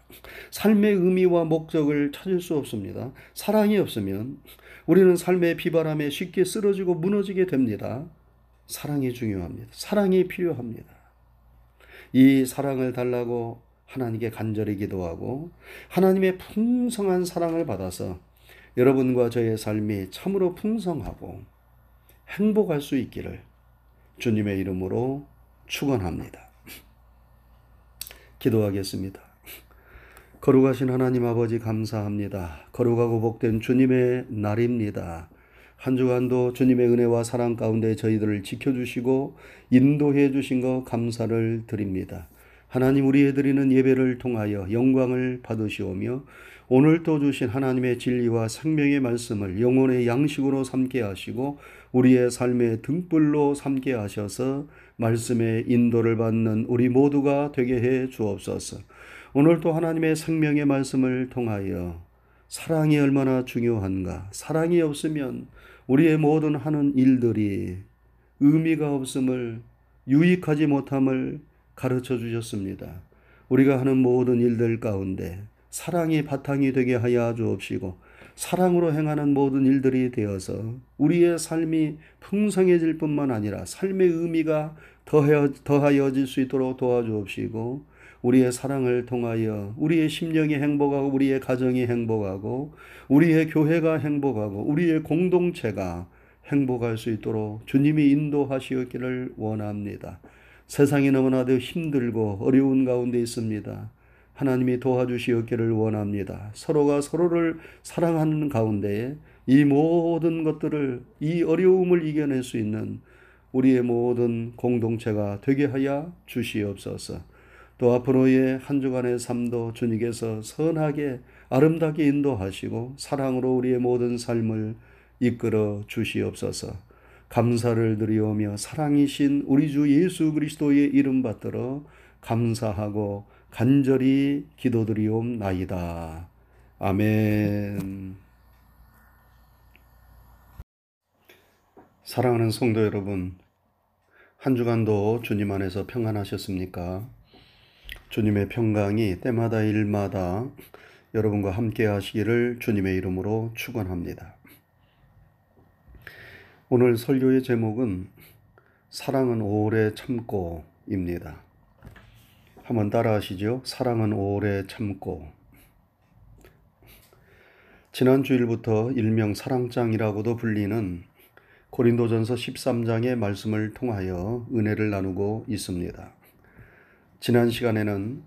삶의 의미와 목적을 찾을 수 없습니다. 사랑이 없으면 우리는 삶의 비바람에 쉽게 쓰러지고 무너지게 됩니다. 사랑이 중요합니다. 사랑이 필요합니다. 이 사랑을 달라고 하나님께 간절히 기도하고 하나님의 풍성한 사랑을 받아서 여러분과 저의 삶이 참으로 풍성하고 행복할 수 있기를 주님의 이름으로 축원합니다. 기도하겠습니다. 거룩하신 하나님 아버지 감사합니다. 거룩하고 복된 주님의 날입니다. 한 주간도 주님의 은혜와 사랑 가운데 저희들을 지켜주시고 인도해 주신 거 감사를 드립니다. 하나님, 우리의 드리는 예배를 통하여 영광을 받으시오며 오늘도 주신 하나님의 진리와 생명의 말씀을 영혼의 양식으로 삼게 하시고 우리의 삶의 등불로 삼게 하셔서 말씀의 인도를 받는 우리 모두가 되게 해 주옵소서. 오늘도 하나님의 생명의 말씀을 통하여 사랑이 얼마나 중요한가. 사랑이 없으면 우리의 모든 하는 일들이 의미가 없음을, 유익하지 못함을 가르쳐 주셨습니다. 우리가 하는 모든 일들 가운데 사랑이 바탕이 되게 하여 주옵시고, 사랑으로 행하는 모든 일들이 되어서 우리의 삶이 풍성해질 뿐만 아니라 삶의 의미가 더하여질 수 있도록 도와주옵시고, 우리의 사랑을 통하여 우리의 심령이 행복하고, 우리의 가정이 행복하고, 우리의 교회가 행복하고, 우리의 공동체가 행복할 수 있도록 주님이 인도하시옵기를 원합니다. 세상이 너무나도 힘들고 어려운 가운데 있습니다. 하나님이 도와주시옵기를 원합니다. 서로가 서로를 사랑하는 가운데 이 모든 것들을, 이 어려움을 이겨낼 수 있는 우리의 모든 공동체가 되게 하여 주시옵소서. 또 앞으로의 한 주간의 삶도 주님께서 선하게 아름답게 인도하시고 사랑으로 우리의 모든 삶을 이끌어 주시옵소서. 감사를 드리오며 사랑이신 우리 주 예수 그리스도의 이름 받들어 감사하고 간절히 기도드리옵나이다. 아멘. 사랑하는 성도 여러분, 한 주간도 주님 안에서 평안하셨습니까? 주님의 평강이 때마다 일마다 여러분과 함께 하시기를 주님의 이름으로 축원합니다. 오늘 설교의 제목은 사랑은 오래 참고입니다. 한번 따라 하시죠. 사랑은 오래 참고. 지난 주일부터 일명 사랑장이라고도 불리는 고린도전서 13장의 말씀을 통하여 은혜를 나누고 있습니다. 지난 시간에는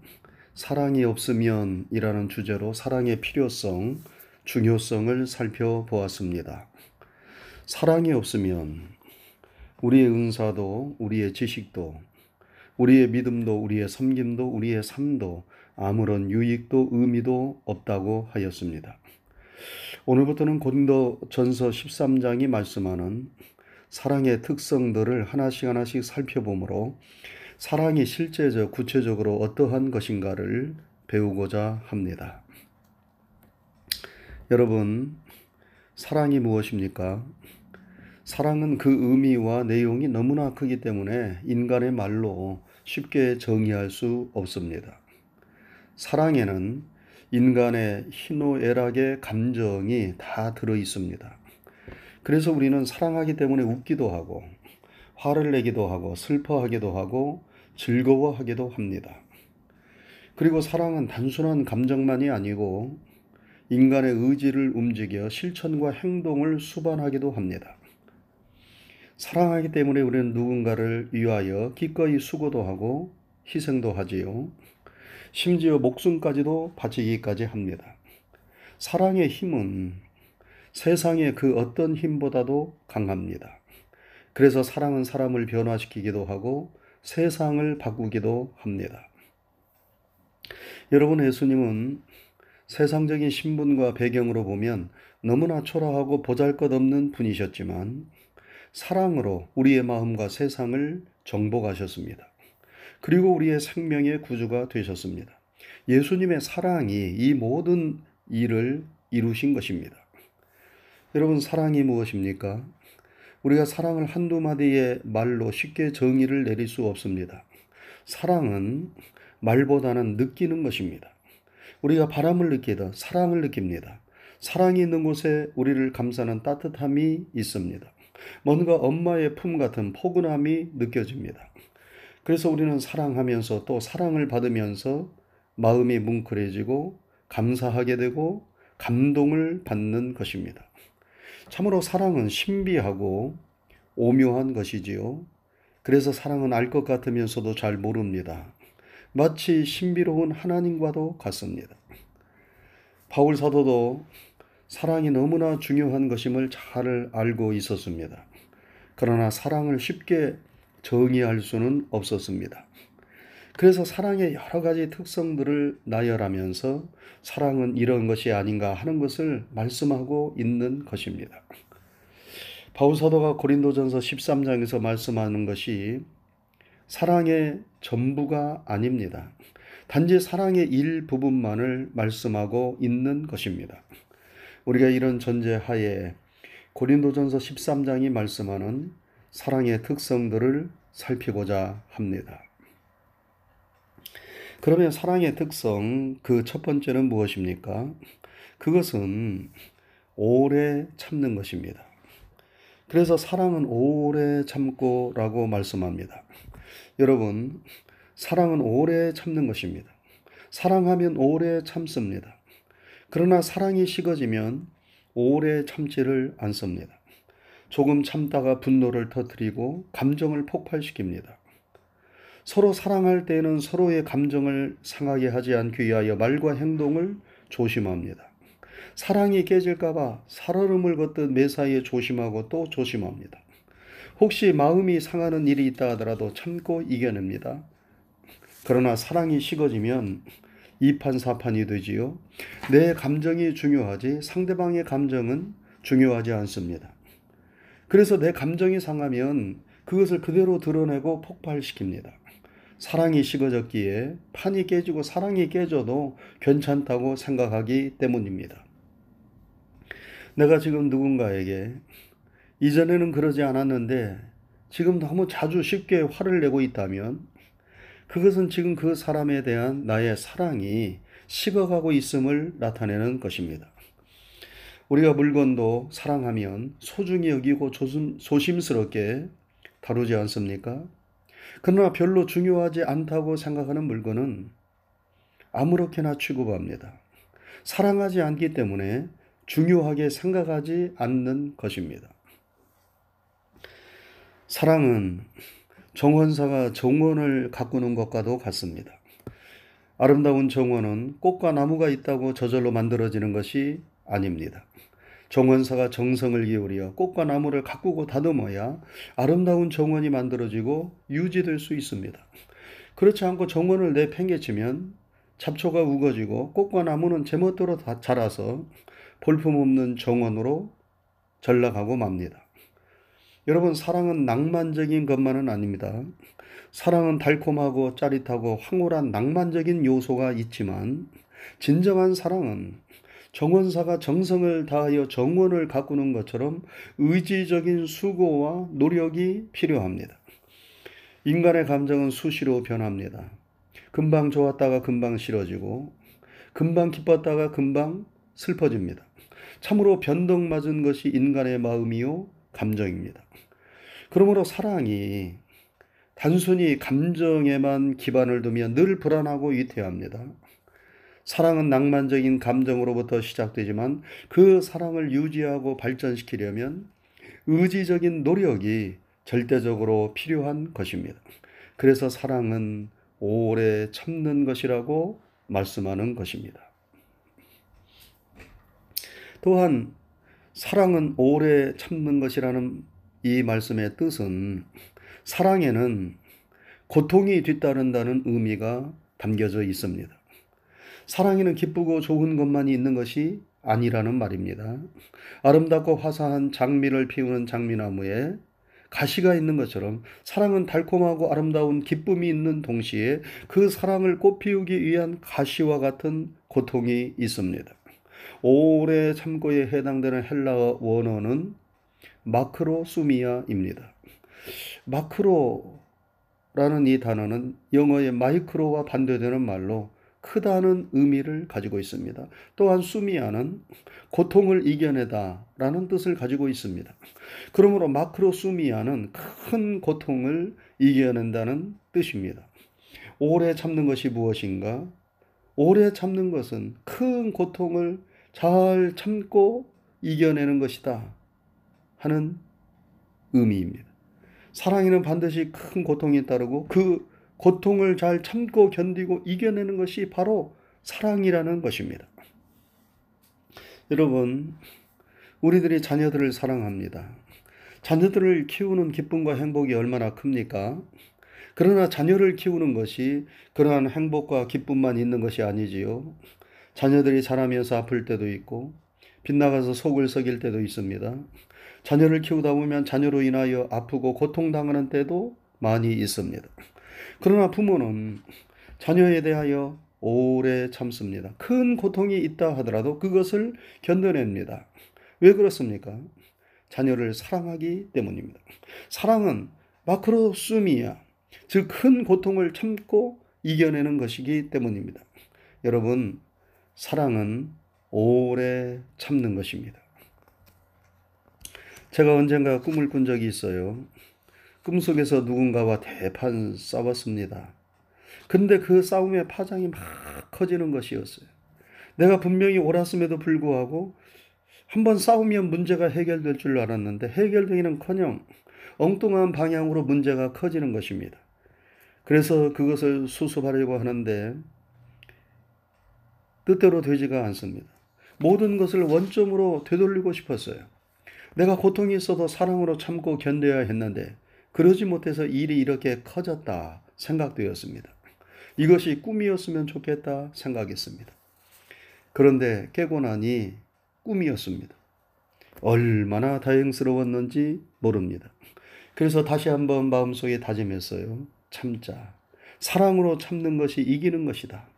사랑이 없으면 이라는 주제로 사랑의 필요성, 중요성을 살펴보았습니다. 사랑이 없으면 우리의 은사도, 우리의 지식도, 우리의 믿음도, 우리의 섬김도, 우리의 삶도 아무런 유익도 의미도 없다고 하였습니다. 오늘부터는 고린도전서 13장이 말씀하는 사랑의 특성들을 하나씩 하나씩 살펴보므로 사랑이 실제적, 구체적으로 어떠한 것인가를 배우고자 합니다. 여러분, 사랑이 무엇입니까? 사랑은 그 의미와 내용이 너무나 크기 때문에 인간의 말로 쉽게 정의할 수 없습니다. 사랑에는 인간의 희노애락의 감정이 다 들어 있습니다. 그래서 우리는 사랑하기 때문에 웃기도 하고, 화를 내기도 하고, 슬퍼하기도 하고, 즐거워하기도 합니다. 그리고 사랑은 단순한 감정만이 아니고 인간의 의지를 움직여 실천과 행동을 수반하기도 합니다. 사랑하기 때문에 우리는 누군가를 위하여 기꺼이 수고도 하고 희생도 하지요. 심지어 목숨까지도 바치기까지 합니다. 사랑의 힘은 세상의 그 어떤 힘보다도 강합니다. 그래서 사랑은 사람을 변화시키기도 하고 세상을 바꾸기도 합니다. 여러분, 예수님은 세상적인 신분과 배경으로 보면 너무나 초라하고 보잘것없는 분이셨지만 사랑으로 우리의 마음과 세상을 정복하셨습니다. 그리고 우리의 생명의 구주가 되셨습니다. 예수님의 사랑이 이 모든 일을 이루신 것입니다. 여러분, 사랑이 무엇입니까? 우리가 사랑을 한두 마디의 말로 쉽게 정의를 내릴 수 없습니다. 사랑은 말보다는 느끼는 것입니다. 우리가 바람을 느끼듯 사랑을 느낍니다. 사랑이 있는 곳에 우리를 감싸는 따뜻함이 있습니다. 뭔가 엄마의 품 같은 포근함이 느껴집니다. 그래서 우리는 사랑하면서 또 사랑을 받으면서 마음이 뭉클해지고 감사하게 되고 감동을 받는 것입니다. 참으로 사랑은 신비하고 오묘한 것이지요. 그래서 사랑은 알 것 같으면서도 잘 모릅니다. 마치 신비로운 하나님과도 같습니다. 바울 사도도 사랑이 너무나 중요한 것임을 잘 알고 있었습니다. 그러나 사랑을 쉽게 정의할 수는 없었습니다. 그래서 사랑의 여러 가지 특성들을 나열하면서 사랑은 이런 것이 아닌가 하는 것을 말씀하고 있는 것입니다. 바울 사도가 고린도전서 13장에서 말씀하는 것이 사랑의 전부가 아닙니다. 단지 사랑의 일부분만을 말씀하고 있는 것입니다. 우리가 이런 전제하에 고린도전서 13장이 말씀하는 사랑의 특성들을 살피고자 합니다. 그러면 사랑의 특성, 그 첫 번째는 무엇입니까? 그것은 오래 참는 것입니다. 그래서 사랑은 오래 참고라고 말씀합니다. 여러분, 사랑은 오래 참는 것입니다. 사랑하면 오래 참습니다. 그러나 사랑이 식어지면 오래 참지를 않습니다. 조금 참다가 분노를 터뜨리고 감정을 폭발시킵니다. 서로 사랑할 때에는 서로의 감정을 상하게 하지 않기 위하여 말과 행동을 조심합니다. 사랑이 깨질까봐 살얼음을 걷듯 매사에 조심하고 또 조심합니다. 혹시 마음이 상하는 일이 있다 하더라도 참고 이겨냅니다. 그러나 사랑이 식어지면 2판 4판이 되지요. 내 감정이 중요하지 상대방의 감정은 중요하지 않습니다. 그래서 내 감정이 상하면 그것을 그대로 드러내고 폭발시킵니다. 사랑이 식어졌기에 판이 깨지고 사랑이 깨져도 괜찮다고 생각하기 때문입니다. 내가 지금 누군가에게 이전에는 그러지 않았는데 지금 너무 자주 쉽게 화를 내고 있다면 그것은 지금 그 사람에 대한 나의 사랑이 식어가고 있음을 나타내는 것입니다. 우리가 물건도 사랑하면 소중히 여기고 조심스럽게 다루지 않습니까? 그러나 별로 중요하지 않다고 생각하는 물건은 아무렇게나 취급합니다. 사랑하지 않기 때문에 중요하게 생각하지 않는 것입니다. 사랑은 정원사가 정원을 가꾸는 것과도 같습니다. 아름다운 정원은 꽃과 나무가 있다고 저절로 만들어지는 것이 아닙니다. 정원사가 정성을 기울여 꽃과 나무를 가꾸고 다듬어야 아름다운 정원이 만들어지고 유지될 수 있습니다. 그렇지 않고 정원을 내팽개치면 잡초가 우거지고 꽃과 나무는 제멋대로 다 자라서 볼품없는 정원으로 전락하고 맙니다. 여러분, 사랑은 낭만적인 것만은 아닙니다. 사랑은 달콤하고 짜릿하고 황홀한 낭만적인 요소가 있지만 진정한 사랑은 정원사가 정성을 다하여 정원을 가꾸는 것처럼 의지적인 수고와 노력이 필요합니다. 인간의 감정은 수시로 변합니다. 금방 좋았다가 금방 싫어지고 금방 기뻤다가 금방 슬퍼집니다. 참으로 변덕맞은 것이 인간의 마음이요 감정입니다. 그러므로 사랑이 단순히 감정에만 기반을 두며 늘 불안하고 위태합니다. 사랑은 낭만적인 감정으로부터 시작되지만 그 사랑을 유지하고 발전시키려면 의지적인 노력이 절대적으로 필요한 것입니다. 그래서 사랑은 오래 참는 것이라고 말씀하는 것입니다. 또한 사랑은 오래 참는 것이라는 이 말씀의 뜻은 사랑에는 고통이 뒤따른다는 의미가 담겨져 있습니다. 사랑에는 기쁘고 좋은 것만이 있는 것이 아니라는 말입니다. 아름답고 화사한 장미를 피우는 장미나무에 가시가 있는 것처럼 사랑은 달콤하고 아름다운 기쁨이 있는 동시에 그 사랑을 꽃피우기 위한 가시와 같은 고통이 있습니다. 오래 참고에 해당되는 헬라어 원어는 마크로수미아입니다. 마크로라는 이 단어는 영어의 마이크로와 반대되는 말로 크다는 의미를 가지고 있습니다. 또한 수미아는 고통을 이겨내다 라는 뜻을 가지고 있습니다. 그러므로 마크로수미아는 큰 고통을 이겨낸다는 뜻입니다. 오래 참는 것이 무엇인가? 오래 참는 것은 큰 고통을 잘 참고 이겨내는 것이다 하는 의미입니다. 사랑에는 반드시 큰 고통이 따르고 그 고통을 잘 참고 견디고 이겨내는 것이 바로 사랑이라는 것입니다. 여러분, 우리들이 자녀들을 사랑합니다. 자녀들을 키우는 기쁨과 행복이 얼마나 큽니까? 그러나 자녀를 키우는 것이 그러한 행복과 기쁨만 있는 것이 아니지요. 자녀들이 자라면서 아플 때도 있고 빗나가서 속을 썩일 때도 있습니다. 자녀를 키우다 보면 자녀로 인하여 아프고 고통당하는 때도 많이 있습니다. 그러나 부모는 자녀에 대하여 오래 참습니다. 큰 고통이 있다 하더라도 그것을 견뎌냅니다. 왜 그렇습니까? 자녀를 사랑하기 때문입니다. 사랑은 마크로스미아, 즉 큰 고통을 참고 이겨내는 것이기 때문입니다. 여러분, 사랑은 오래 참는 것입니다. 제가 언젠가 꿈을 꾼 적이 있어요. 꿈속에서 누군가와 대판 싸웠습니다. 근데 그 싸움의 파장이 막 커지는 것이었어요. 내가 분명히 옳았음에도 불구하고 한번 싸우면 문제가 해결될 줄 알았는데 해결되기는커녕 엉뚱한 방향으로 문제가 커지는 것입니다. 그래서 그것을 수습하려고 하는데 뜻대로 되지가 않습니다. 모든 것을 원점으로 되돌리고 싶었어요. 내가 고통이 있어도 사랑으로 참고 견뎌야 했는데 그러지 못해서 일이 이렇게 커졌다 생각되었습니다. 이것이 꿈이었으면 좋겠다 생각했습니다. 그런데 깨고 나니 꿈이었습니다. 얼마나 다행스러웠는지 모릅니다. 그래서 다시 한번 마음속에 다짐했어요. 참자. 사랑으로 참는 것이 이기는 것이다.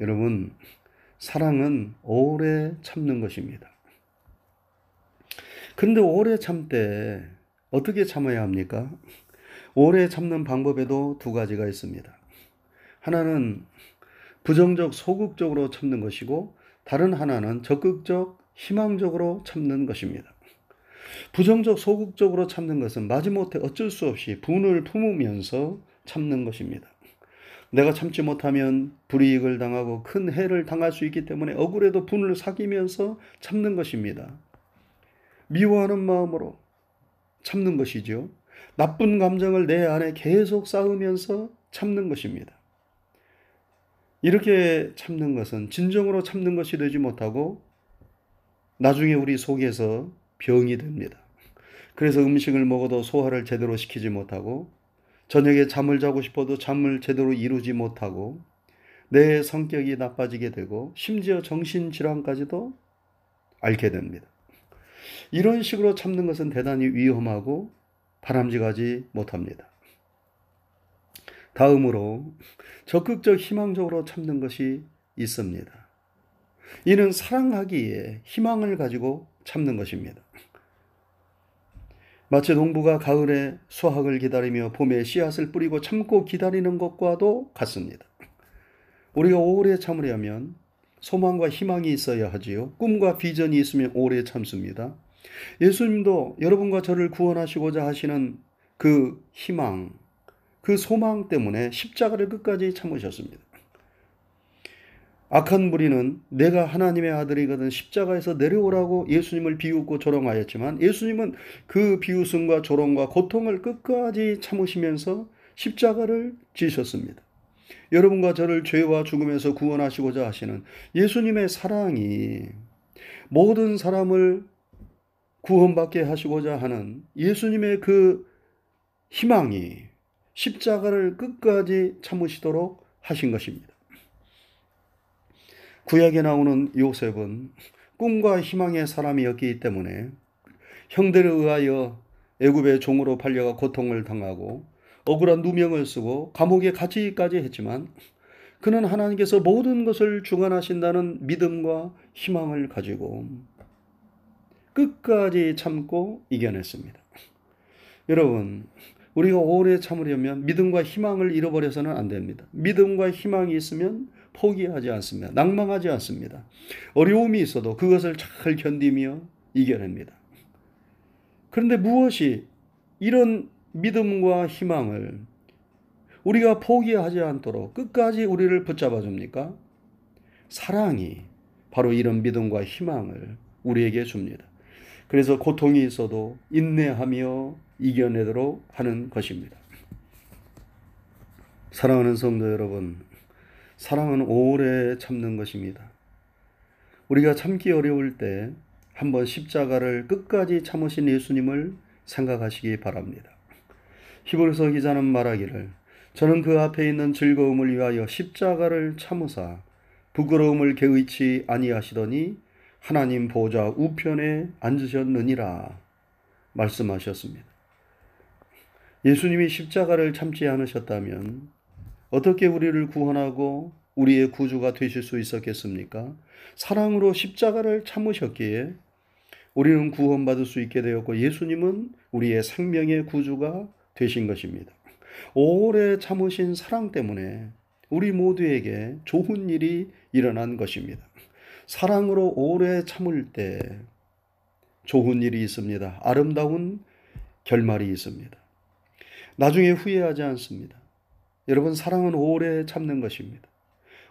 여러분, 사랑은 오래 참는 것입니다. 근데 오래 참 때 어떻게 참아야 합니까? 오래 참는 방법에도 두 가지가 있습니다. 하나는 부정적, 소극적으로 참는 것이고 다른 하나는 적극적, 희망적으로 참는 것입니다. 부정적, 소극적으로 참는 것은 마지못해 어쩔 수 없이 분을 품으면서 참는 것입니다. 내가 참지 못하면 불이익을 당하고 큰 해를 당할 수 있기 때문에 억울해도 분을 삭이면서 참는 것입니다. 미워하는 마음으로 참는 것이죠. 나쁜 감정을 내 안에 계속 쌓으면서 참는 것입니다. 이렇게 참는 것은 진정으로 참는 것이 되지 못하고 나중에 우리 속에서 병이 됩니다. 그래서 음식을 먹어도 소화를 제대로 시키지 못하고 저녁에 잠을 자고 싶어도 잠을 제대로 이루지 못하고 내 성격이 나빠지게 되고 심지어 정신질환까지도 앓게 됩니다. 이런 식으로 참는 것은 대단히 위험하고 바람직하지 못합니다. 다음으로 적극적, 희망적으로 참는 것이 있습니다. 이는 사랑하기에 희망을 가지고 참는 것입니다. 마치 농부가 가을에 수확을 기다리며 봄에 씨앗을 뿌리고 참고 기다리는 것과도 같습니다. 우리가 오래 참으려면 소망과 희망이 있어야 하지요. 꿈과 비전이 있으면 오래 참습니다. 예수님도 여러분과 저를 구원하시고자 하시는 그 희망, 그 소망 때문에 십자가를 끝까지 참으셨습니다. 악한 무리는 내가 하나님의 아들이거든 십자가에서 내려오라고 예수님을 비웃고 조롱하였지만 예수님은 그 비웃음과 조롱과 고통을 끝까지 참으시면서 십자가를 지셨습니다. 여러분과 저를 죄와 죽음에서 구원하시고자 하시는 예수님의 사랑이 모든 사람을 구원받게 하시고자 하는 예수님의 그 희망이 십자가를 끝까지 참으시도록 하신 것입니다. 구약에 나오는 요셉은 꿈과 희망의 사람이었기 때문에 형들에 의하여 애굽의 종으로 팔려가 고통을 당하고 억울한 누명을 쓰고 감옥에 갇히기까지 했지만 그는 하나님께서 모든 것을 주관하신다는 믿음과 희망을 가지고 끝까지 참고 이겨냈습니다. 여러분, 우리가 오래 참으려면 믿음과 희망을 잃어버려서는 안 됩니다. 믿음과 희망이 있으면 포기하지 않습니다. 낭망하지 않습니다. 어려움이 있어도 그것을 잘 견디며 이겨냅니다. 그런데 무엇이 이런 믿음과 희망을 우리가 포기하지 않도록 끝까지 우리를 붙잡아 줍니까? 사랑이 바로 이런 믿음과 희망을 우리에게 줍니다. 그래서 고통이 있어도 인내하며 이겨내도록 하는 것입니다. 사랑하는 성도 여러분, 사랑은 오래 참는 것입니다. 우리가 참기 어려울 때 한번 십자가를 끝까지 참으신 예수님을 생각하시기 바랍니다. 히브리서 기자는 말하기를 저는 그 앞에 있는 즐거움을 위하여 십자가를 참으사 부끄러움을 개의치 아니하시더니 하나님 보좌 우편에 앉으셨느니라 말씀하셨습니다. 예수님이 십자가를 참지 않으셨다면 어떻게 우리를 구원하고 우리의 구주가 되실 수 있었겠습니까? 사랑으로 십자가를 참으셨기에 우리는 구원받을 수 있게 되었고 예수님은 우리의 생명의 구주가 되신 것입니다. 오래 참으신 사랑 때문에 우리 모두에게 좋은 일이 일어난 것입니다. 사랑으로 오래 참을 때 좋은 일이 있습니다. 아름다운 결말이 있습니다. 나중에 후회하지 않습니다. 여러분, 사랑은 오래 참는 것입니다.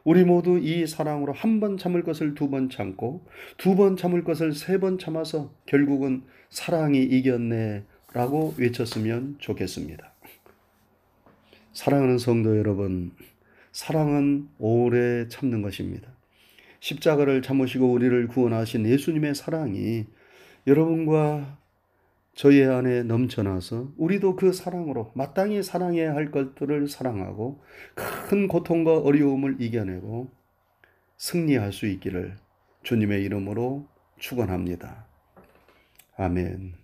우리 모두 이 사랑으로 한 번 참을 것을 두 번 참고 두 번 참을 것을 세 번 참아서 결국은 사랑이 이겼네 라고 외쳤으면 좋겠습니다. 사랑하는 성도 여러분, 사랑은 오래 참는 것입니다. 십자가를 참으시고 우리를 구원하신 예수님의 사랑이 여러분과 저희 안에 넘쳐나서 우리도 그 사랑으로 마땅히 사랑해야 할 것들을 사랑하고 큰 고통과 어려움을 이겨내고 승리할 수 있기를 주님의 이름으로 축원합니다. 아멘.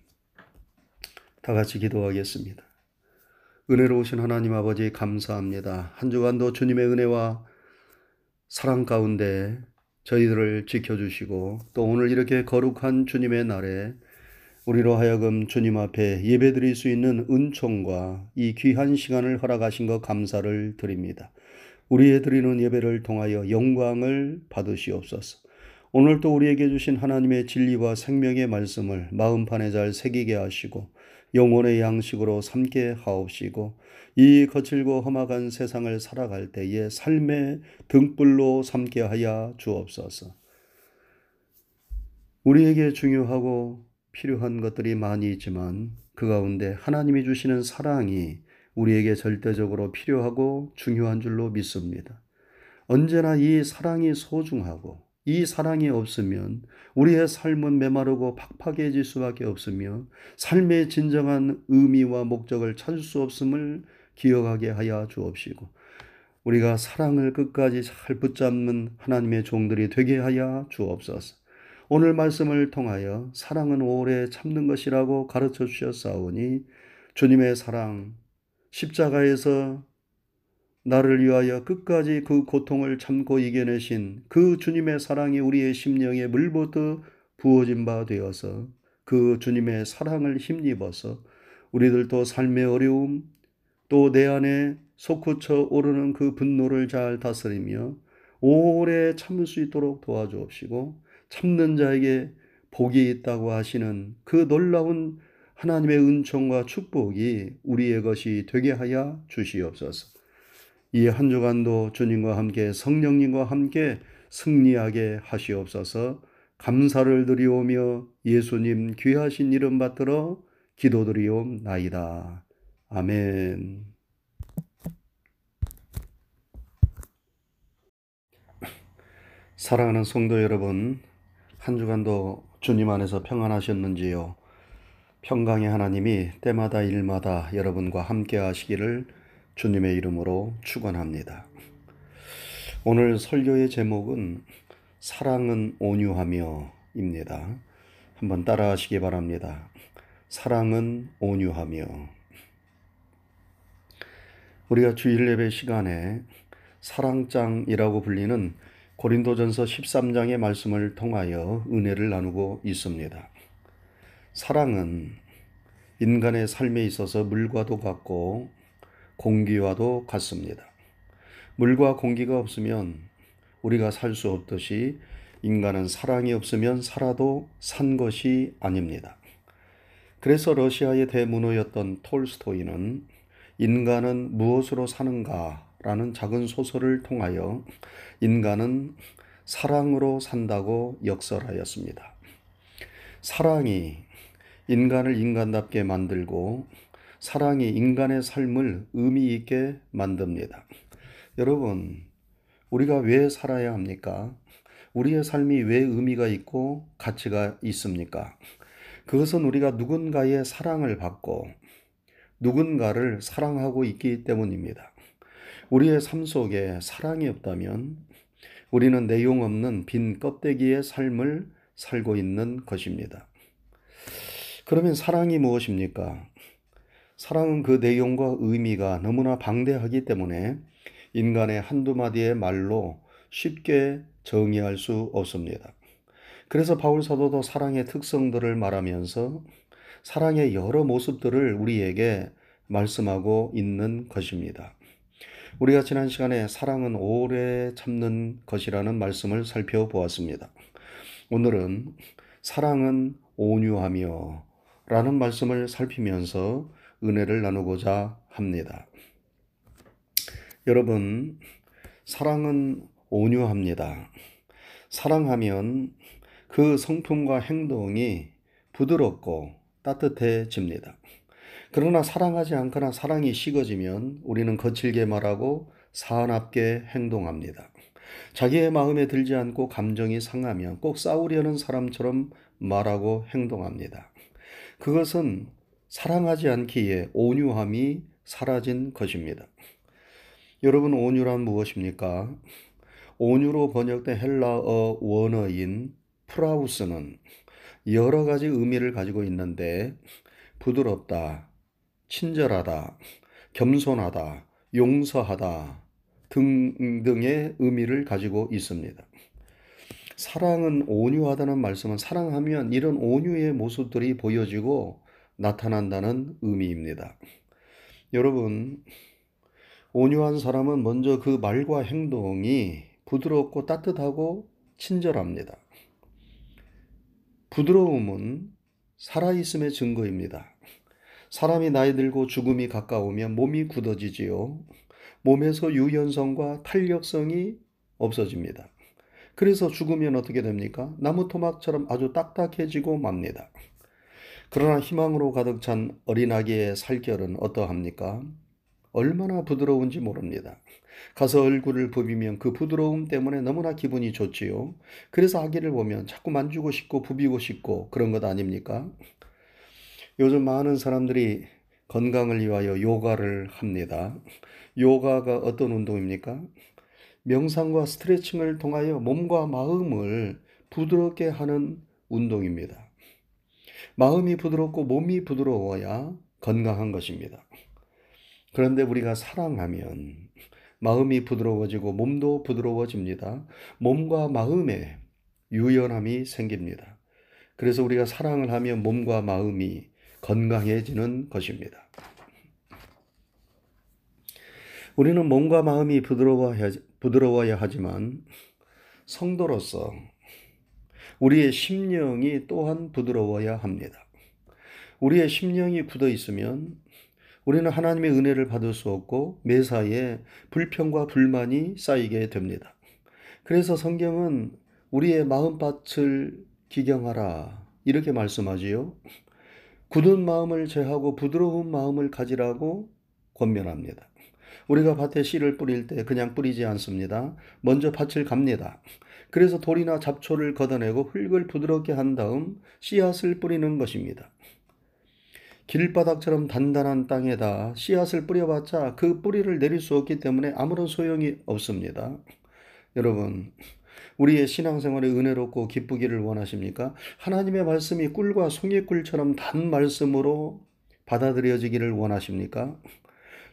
다 같이 기도하겠습니다. 은혜로우신 하나님 아버지, 감사합니다. 한 주간도 주님의 은혜와 사랑 가운데 저희들을 지켜주시고 또 오늘 이렇게 거룩한 주님의 날에 우리로 하여금 주님 앞에 예배드릴 수 있는 은총과 이 귀한 시간을 허락하신 것 감사를 드립니다. 우리의 드리는 예배를 통하여 영광을 받으시옵소서. 오늘 또 우리에게 주신 하나님의 진리와 생명의 말씀을 마음판에 잘 새기게 하시고 영혼의 양식으로 삼게 하옵시고 이 거칠고 험악한 세상을 살아갈 때에 삶의 등불로 삼게 하여 주옵소서. 우리에게 중요하고 필요한 것들이 많이 있지만 그 가운데 하나님이 주시는 사랑이 우리에게 절대적으로 필요하고 중요한 줄로 믿습니다. 언제나 이 사랑이 소중하고 이 사랑이 없으면 우리의 삶은 메마르고 팍팍해질 수밖에 없으며 삶의 진정한 의미와 목적을 찾을 수 없음을 기억하게 하여 주옵시고 우리가 사랑을 끝까지 잘 붙잡는 하나님의 종들이 되게 하여 주옵소서. 오늘 말씀을 통하여 사랑은 오래 참는 것이라고 가르쳐 주셨사오니 주님의 사랑, 십자가에서 나를 위하여 끝까지 그 고통을 참고 이겨내신 그 주님의 사랑이 우리의 심령에 물보듯 부어진 바 되어서 그 주님의 사랑을 힘입어서 우리들도 삶의 어려움, 또 내 안에 솟구쳐 오르는 그 분노를 잘 다스리며 오래 참을 수 있도록 도와주옵시고 참는 자에게 복이 있다고 하시는 그 놀라운 하나님의 은총과 축복이 우리의 것이 되게 하여 주시옵소서. 이 한 주간도 주님과 함께 성령님과 함께 승리하게 하시옵소서. 감사를 드리오며 예수님 귀하신 이름 받들어 기도드리옵나이다. 아멘. 사랑하는 성도 여러분, 한 주간도 주님 안에서 평안하셨는지요? 평강의 하나님이 때마다 일마다 여러분과 함께 하시기를 주님의 이름으로 축원합니다. 오늘 설교의 제목은 사랑은 온유하며 입니다. 한번 따라 하시기 바랍니다. 사랑은 온유하며. 우리가 주일 예배 시간에 사랑장이라고 불리는 고린도전서 13장의 말씀을 통하여 은혜를 나누고 있습니다. 사랑은 인간의 삶에 있어서 물과도 같고 공기와도 같습니다. 물과 공기가 없으면 우리가 살 수 없듯이 인간은 사랑이 없으면 살아도 산 것이 아닙니다. 그래서 러시아의 대문호였던 톨스토이는 인간은 무엇으로 사는가? 라는 작은 소설을 통하여 인간은 사랑으로 산다고 역설하였습니다. 사랑이 인간을 인간답게 만들고 사랑이 인간의 삶을 의미 있게 만듭니다. 여러분, 우리가 왜 살아야 합니까? 우리의 삶이 왜 의미가 있고 가치가 있습니까? 그것은 우리가 누군가의 사랑을 받고 누군가를 사랑하고 있기 때문입니다. 우리의 삶 속에 사랑이 없다면 우리는 내용 없는 빈 껍데기의 삶을 살고 있는 것입니다. 그러면 사랑이 무엇입니까? 사랑은 그 내용과 의미가 너무나 방대하기 때문에 인간의 한두 마디의 말로 쉽게 정의할 수 없습니다. 그래서 바울 사도도 사랑의 특성들을 말하면서 사랑의 여러 모습들을 우리에게 말씀하고 있는 것입니다. 우리가 지난 시간에 사랑은 오래 참는 것이라는 말씀을 살펴보았습니다. 오늘은 사랑은 온유하며 라는 말씀을 살피면서 은혜를 나누고자 합니다. 여러분, 사랑은 온유합니다. 사랑하면 그 성품과 행동이 부드럽고 따뜻해집니다. 그러나 사랑하지 않거나 사랑이 식어지면 우리는 거칠게 말하고 사납게 행동합니다. 자기의 마음에 들지 않고 감정이 상하면 꼭 싸우려는 사람처럼 말하고 행동합니다. 그것은 사랑하지 않기에 온유함이 사라진 것입니다. 여러분, 온유란 무엇입니까? 온유로 번역된 헬라어 원어인 프라우스는 여러 가지 의미를 가지고 있는데 부드럽다, 친절하다, 겸손하다, 용서하다 등등의 의미를 가지고 있습니다. 사랑은 온유하다는 말씀은 사랑하면 이런 온유의 모습들이 보여지고 나타난다는 의미입니다. 여러분, 온유한 사람은 먼저 그 말과 행동이 부드럽고 따뜻하고 친절합니다. 부드러움은 살아있음의 증거입니다. 사람이 나이 들고 죽음이 가까우면 몸이 굳어지지요. 몸에서 유연성과 탄력성이 없어집니다. 그래서 죽으면 어떻게 됩니까? 나무토막처럼 아주 딱딱해지고 맙니다. 그러나 희망으로 가득 찬 어린아기의 살결은 어떠합니까? 얼마나 부드러운지 모릅니다. 가서 얼굴을 부비면 그 부드러움 때문에 너무나 기분이 좋지요. 그래서 아기를 보면 자꾸 만지고 싶고 부비고 싶고 그런 것 아닙니까? 요즘 많은 사람들이 건강을 위하여 요가를 합니다. 요가가 어떤 운동입니까? 명상과 스트레칭을 통하여 몸과 마음을 부드럽게 하는 운동입니다. 마음이 부드럽고 몸이 부드러워야 건강한 것입니다. 그런데 우리가 사랑하면 마음이 부드러워지고 몸도 부드러워집니다. 몸과 마음에 유연함이 생깁니다. 그래서 우리가 사랑을 하면 몸과 마음이 건강해지는 것입니다. 우리는 몸과 마음이 부드러워야 하지만 성도로서 우리의 심령이 또한 부드러워야 합니다. 우리의 심령이 굳어 있으면 우리는 하나님의 은혜를 받을 수 없고 매사에 불평과 불만이 쌓이게 됩니다. 그래서 성경은 우리의 마음밭을 기경하라 이렇게 말씀하지요. 굳은 마음을 제하고 부드러운 마음을 가지라고 권면합니다. 우리가 밭에 씨를 뿌릴 때 그냥 뿌리지 않습니다. 먼저 밭을 갑니다. 그래서 돌이나 잡초를 걷어내고 흙을 부드럽게 한 다음 씨앗을 뿌리는 것입니다. 길바닥처럼 단단한 땅에다 씨앗을 뿌려봤자 그 뿌리를 내릴 수 없기 때문에 아무런 소용이 없습니다. 여러분, 우리의 신앙생활이 은혜롭고 기쁘기를 원하십니까? 하나님의 말씀이 꿀과 송이꿀처럼 단 말씀으로 받아들여지기를 원하십니까?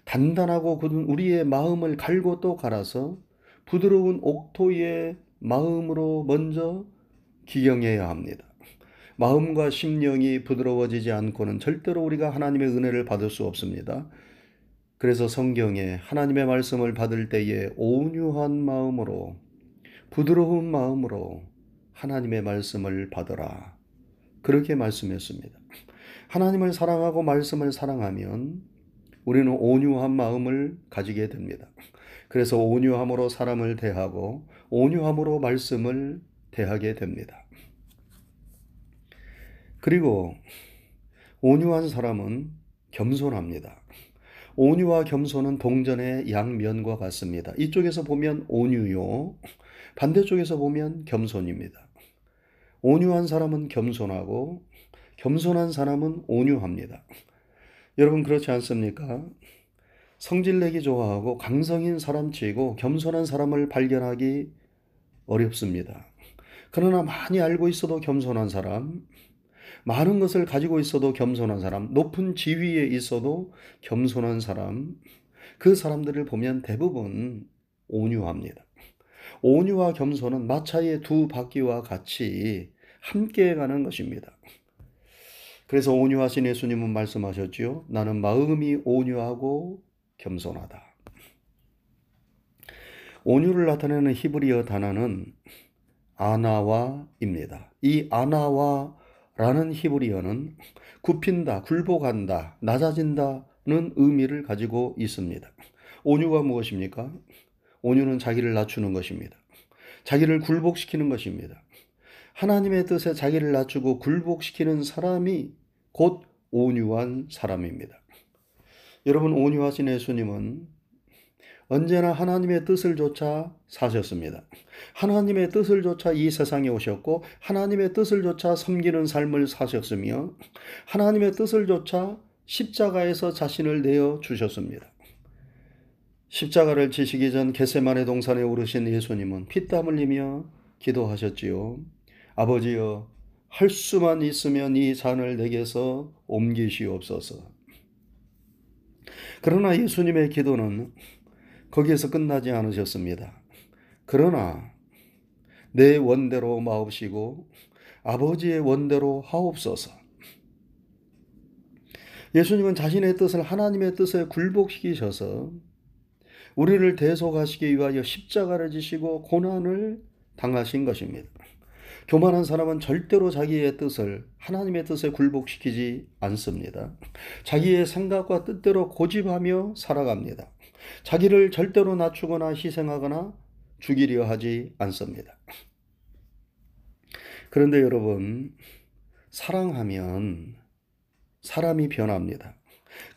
단단하고 굳은 우리의 마음을 갈고 또 갈아서 부드러운 옥토의 마음으로 먼저 기경해야 합니다. 마음과 심령이 부드러워지지 않고는 절대로 우리가 하나님의 은혜를 받을 수 없습니다. 그래서 성경에 하나님의 말씀을 받을 때에 온유한 마음으로 부드러운 마음으로 하나님의 말씀을 받으라 그렇게 말씀했습니다. 하나님을 사랑하고 말씀을 사랑하면 우리는 온유한 마음을 가지게 됩니다. 그래서 온유함으로 사람을 대하고 온유함으로 말씀을 대하게 됩니다. 그리고 온유한 사람은 겸손합니다. 온유와 겸손은 동전의 양면과 같습니다. 이쪽에서 보면 온유요, 반대쪽에서 보면 겸손입니다. 온유한 사람은 겸손하고 겸손한 사람은 온유합니다. 여러분, 그렇지 않습니까? 성질내기 좋아하고 강성인 사람치고 겸손한 사람을 발견하기 어렵습니다. 그러나 많이 알고 있어도 겸손한 사람, 많은 것을 가지고 있어도 겸손한 사람, 높은 지위에 있어도 겸손한 사람, 그 사람들을 보면 대부분 온유합니다. 온유와 겸손은 마차의 두 바퀴와 같이 함께 가는 것입니다. 그래서 온유하신 예수님은 말씀하셨지요. 나는 마음이 온유하고 겸손하다. 온유를 나타내는 히브리어 단어는 아나와입니다. 이 아나와라는 히브리어는 굽힌다, 굴복한다, 낮아진다는 의미를 가지고 있습니다. 온유가 무엇입니까? 온유는 자기를 낮추는 것입니다. 자기를 굴복시키는 것입니다. 하나님의 뜻에 자기를 낮추고 굴복시키는 사람이 곧 온유한 사람입니다. 여러분, 온유하신 예수님은 언제나 하나님의 뜻을 조차 사셨습니다. 하나님의 뜻을 조차 이 세상에 오셨고 하나님의 뜻을 조차 섬기는 삶을 사셨으며 하나님의 뜻을 조차 십자가에서 자신을 내어주셨습니다. 십자가를 지시기 전 겟세마네 동산에 오르신 예수님은 피땀 흘리며 기도하셨지요. 아버지여, 할 수만 있으면 이 잔을 내게서 옮기시옵소서. 그러나 예수님의 기도는 거기에서 끝나지 않으셨습니다. 그러나 내 원대로 마옵시고 아버지의 원대로 하옵소서. 예수님은 자신의 뜻을 하나님의 뜻에 굴복시키셔서 우리를 대속하시기 위하여 십자가를 지시고 고난을 당하신 것입니다. 교만한 사람은 절대로 자기의 뜻을 하나님의 뜻에 굴복시키지 않습니다. 자기의 생각과 뜻대로 고집하며 살아갑니다. 자기를 절대로 낮추거나 희생하거나 죽이려 하지 않습니다. 그런데 여러분, 사랑하면 사람이 변합니다.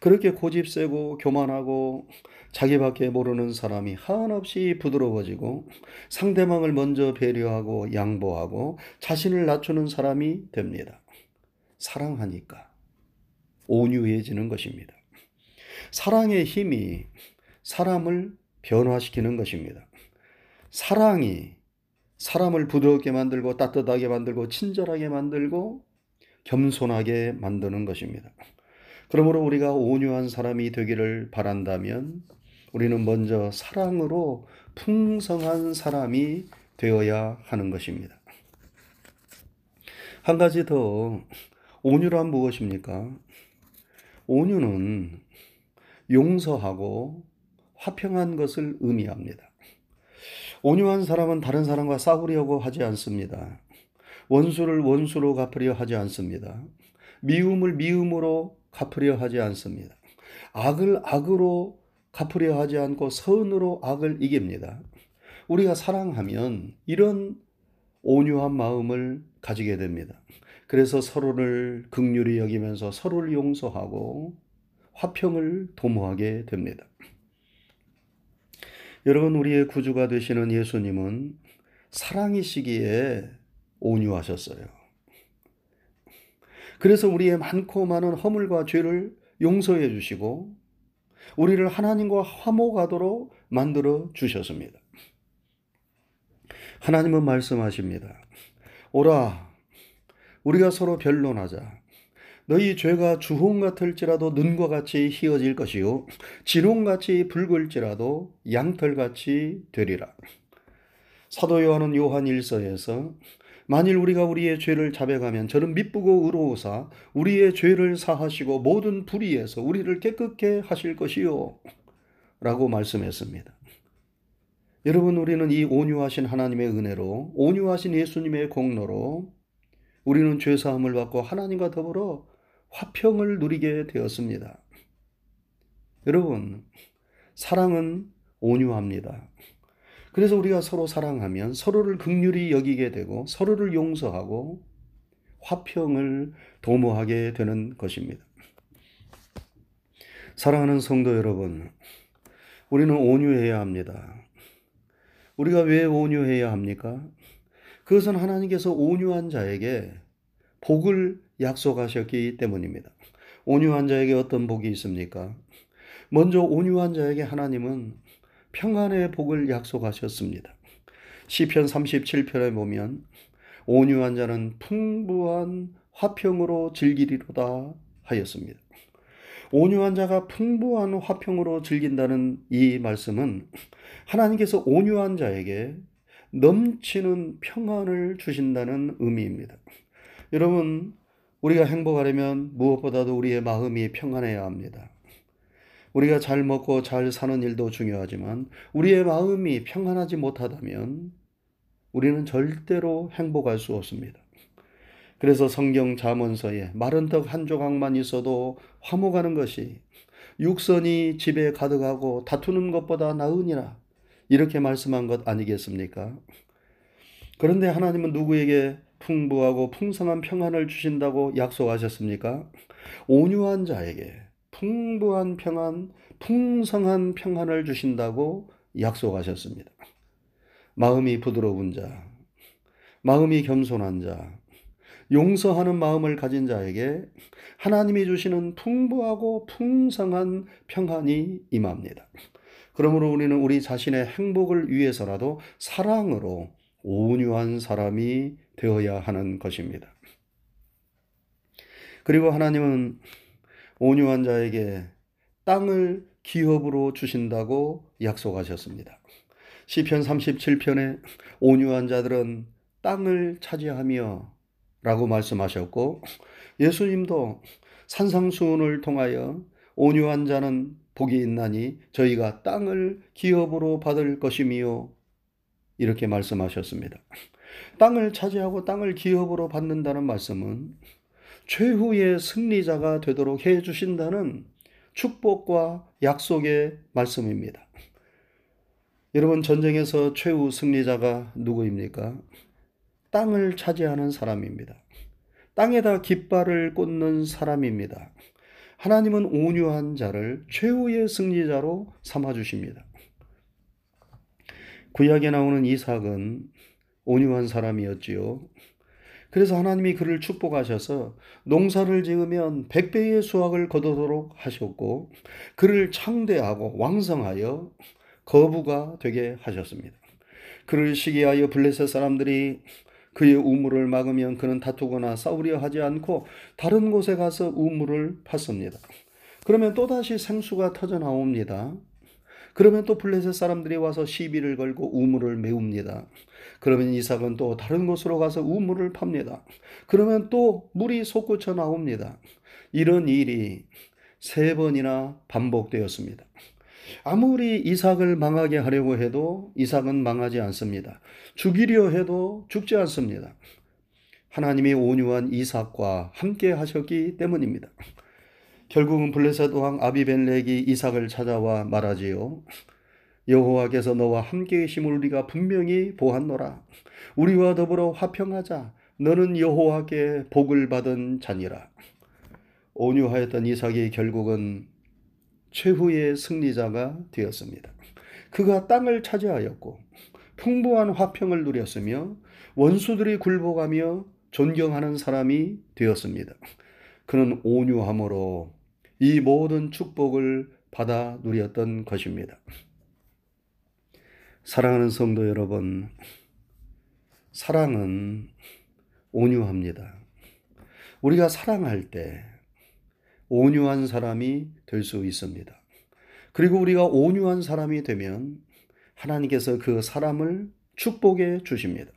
그렇게 고집 세고 교만하고 자기밖에 모르는 사람이 한없이 부드러워지고 상대방을 먼저 배려하고 양보하고 자신을 낮추는 사람이 됩니다. 사랑하니까 온유해지는 것입니다. 사랑의 힘이 사람을 변화시키는 것입니다. 사랑이 사람을 부드럽게 만들고 따뜻하게 만들고 친절하게 만들고 겸손하게 만드는 것입니다. 그러므로 우리가 온유한 사람이 되기를 바란다면 우리는 먼저 사랑으로 풍성한 사람이 되어야 하는 것입니다. 한 가지 더, 온유란 무엇입니까? 온유는 용서하고 화평한 것을 의미합니다. 온유한 사람은 다른 사람과 싸우려고 하지 않습니다. 원수를 원수로 갚으려 하지 않습니다. 미움을 미움으로 갚으려 하지 않습니다. 악을 악으로 갚으려 하지 않고 선으로 악을 이깁니다. 우리가 사랑하면 이런 온유한 마음을 가지게 됩니다. 그래서 서로를 긍휼히 여기면서 서로를 용서하고 화평을 도모하게 됩니다. 여러분, 우리의 구주가 되시는 예수님은 사랑이시기에 온유하셨어요. 그래서 우리의 많고 많은 허물과 죄를 용서해 주시고 우리를 하나님과 화목하도록 만들어 주셨습니다. 하나님은 말씀하십니다. 오라, 우리가 서로 변론하자. 너희 죄가 주홍 같을지라도 눈과 같이 희어질 것이요 진홍같이 붉을지라도 양털같이 되리라. 사도 요한은 요한 일서에서 만일 우리가 우리의 죄를 자백하면 저는 미쁘고 의로우사 우리의 죄를 사하시고 모든 불의에서 우리를 깨끗게 하실 것이요 라고 말씀했습니다. 여러분, 우리는 이 온유하신 하나님의 은혜로, 온유하신 예수님의 공로로 우리는 죄사함을 받고 하나님과 더불어 화평을 누리게 되었습니다. 여러분, 사랑은 온유합니다. 그래서 우리가 서로 사랑하면 서로를 긍휼히 여기게 되고 서로를 용서하고 화평을 도모하게 되는 것입니다. 사랑하는 성도 여러분, 우리는 온유해야 합니다. 우리가 왜 온유해야 합니까? 그것은 하나님께서 온유한 자에게 복을 약속하셨기 때문입니다. 온유한 자에게 어떤 복이 있습니까? 먼저 온유한 자에게 하나님은 평안의 복을 약속하셨습니다. 시편 37편에 보면 온유한 자는 풍부한 화평으로 즐기리로다 하였습니다. 온유한 자가 풍부한 화평으로 즐긴다는 이 말씀은 하나님께서 온유한 자에게 넘치는 평안을 주신다는 의미입니다. 여러분, 우리가 행복하려면 무엇보다도 우리의 마음이 평안해야 합니다. 우리가 잘 먹고 잘 사는 일도 중요하지만 우리의 마음이 평안하지 못하다면 우리는 절대로 행복할 수 없습니다. 그래서 성경 잠언서에 마른 떡 한 조각만 있어도 화목하는 것이 육선이 집에 가득하고 다투는 것보다 나으니라, 이렇게 말씀한 것 아니겠습니까? 그런데 하나님은 누구에게 풍부하고 풍성한 평안을 주신다고 약속하셨습니까? 온유한 자에게 풍부한 평안, 풍성한 평안을 주신다고 약속하셨습니다. 마음이 부드러운 자, 마음이 겸손한 자, 용서하는 마음을 가진 자에게 하나님이 주시는 풍부하고 풍성한 평안이 임합니다. 그러므로 우리는 우리 자신의 행복을 위해서라도 사랑으로 온유한 사람이 되어야 하는 것입니다. 그리고 하나님은 온유한 자에게 땅을 기업으로 주신다고 약속하셨습니다. 시편 37편에 온유한 자들은 땅을 차지하며 라고 말씀하셨고, 예수님도 산상수훈을 통하여 온유한 자는 복이 있나니 저희가 땅을 기업으로 받을 것이며, 이렇게 말씀하셨습니다. 땅을 차지하고 땅을 기업으로 받는다는 말씀은 최후의 승리자가 되도록 해주신다는 축복과 약속의 말씀입니다. 여러분, 전쟁에서 최후 승리자가 누구입니까? 땅을 차지하는 사람입니다. 땅에다 깃발을 꽂는 사람입니다. 하나님은 온유한 자를 최후의 승리자로 삼아주십니다. 구약에 나오는 이삭은 온유한 사람이었지요. 그래서 하나님이 그를 축복하셔서 농사를 지으면 100배의 수확을 거두도록 하셨고, 그를 창대하고 왕성하여 거부가 되게 하셨습니다. 그를 시기하여 블레셋 사람들이 그의 우물을 막으면 그는 다투거나 싸우려 하지 않고 다른 곳에 가서 우물을 팠습니다. 그러면 또다시 생수가 터져 나옵니다. 그러면 또 블레셋 사람들이 와서 시비를 걸고 우물을 메웁니다. 그러면 이삭은 또 다른 곳으로 가서 우물을 팝니다. 그러면 또 물이 솟구쳐 나옵니다. 이런 일이 3번이나 반복되었습니다. 아무리 이삭을 망하게 하려고 해도 이삭은 망하지 않습니다. 죽이려 해도 죽지 않습니다. 하나님이 온유한 이삭과 함께 하셨기 때문입니다. 결국은 블레셋 왕 아비멜렉이 이삭을 찾아와 말하지요. 여호와께서 너와 함께 계심을 우리가 분명히 보았노라. 우리와 더불어 화평하자. 너는 여호와께 복을 받은 자니라. 온유하였던 이삭이 결국은 최후의 승리자가 되었습니다. 그가 땅을 차지하였고 풍부한 화평을 누렸으며 원수들이 굴복하며 존경하는 사람이 되었습니다. 그는 온유함으로 이 모든 축복을 받아 누렸던 것입니다. 사랑하는 성도 여러분, 사랑은 온유합니다. 우리가 사랑할 때 온유한 사람이 될 수 있습니다. 그리고 우리가 온유한 사람이 되면 하나님께서 그 사람을 축복해 주십니다.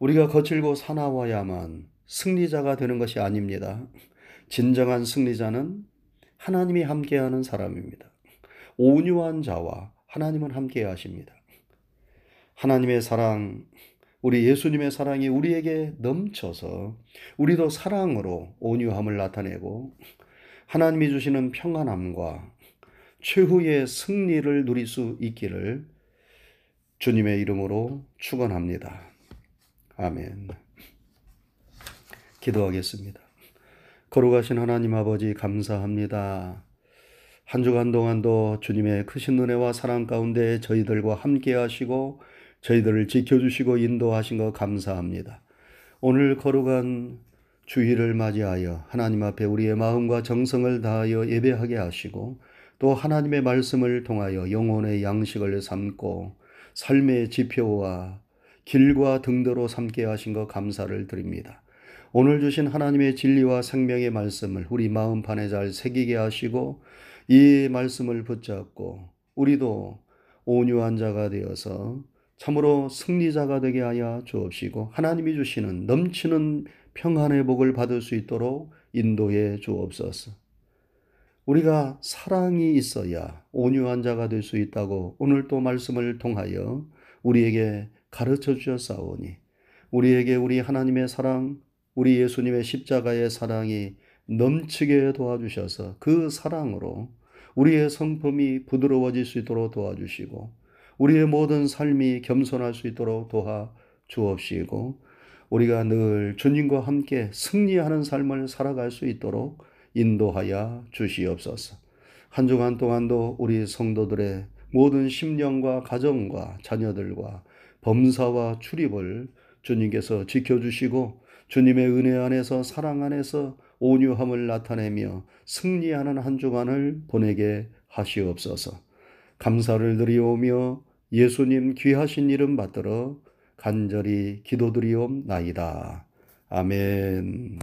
우리가 거칠고 사나워야만 승리자가 되는 것이 아닙니다. 진정한 승리자는 하나님이 함께하는 사람입니다. 온유한 자와 하나님은 함께 하십니다. 하나님의 사랑, 우리 예수님의 사랑이 우리에게 넘쳐서 우리도 사랑으로 온유함을 나타내고 하나님이 주시는 평안함과 최후의 승리를 누릴 수 있기를 주님의 이름으로 축원합니다. 아멘. 기도하겠습니다. 거룩하신 하나님 아버지, 감사합니다. 한 주간 동안도 주님의 크신 은혜와 사랑 가운데 저희들과 함께 하시고 저희들을 지켜주시고 인도하신 것 감사합니다. 오늘 거룩한 주일을 맞이하여 하나님 앞에 우리의 마음과 정성을 다하여 예배하게 하시고 또 하나님의 말씀을 통하여 영혼의 양식을 삼고 삶의 지표와 길과 등대로 삼게 하신 것 감사를 드립니다. 오늘 주신 하나님의 진리와 생명의 말씀을 우리 마음판에 잘 새기게 하시고 이 말씀을 붙잡고 우리도 온유한 자가 되어서 참으로 승리자가 되게 하여 주옵시고 하나님이 주시는 넘치는 평안의 복을 받을 수 있도록 인도해 주옵소서. 우리가 사랑이 있어야 온유한 자가 될 수 있다고 오늘 또 말씀을 통하여 우리에게 가르쳐 주셨사오니 우리에게 우리 하나님의 사랑, 우리 예수님의 십자가의 사랑이 넘치게 도와주셔서 그 사랑으로 우리의 성품이 부드러워질 수 있도록 도와주시고 우리의 모든 삶이 겸손할 수 있도록 도와주옵시고 우리가 늘 주님과 함께 승리하는 삶을 살아갈 수 있도록 인도하여 주시옵소서. 한 주간 동안도 우리 성도들의 모든 심령과 가정과 자녀들과 범사와 출입을 주님께서 지켜주시고 주님의 은혜 안에서 사랑 안에서 온유함을 나타내며 승리하는 한 주간을 보내게 하시옵소서. 감사를 드리오며 예수님 귀하신 이름 받들어 간절히 기도드리옵나이다. 아멘.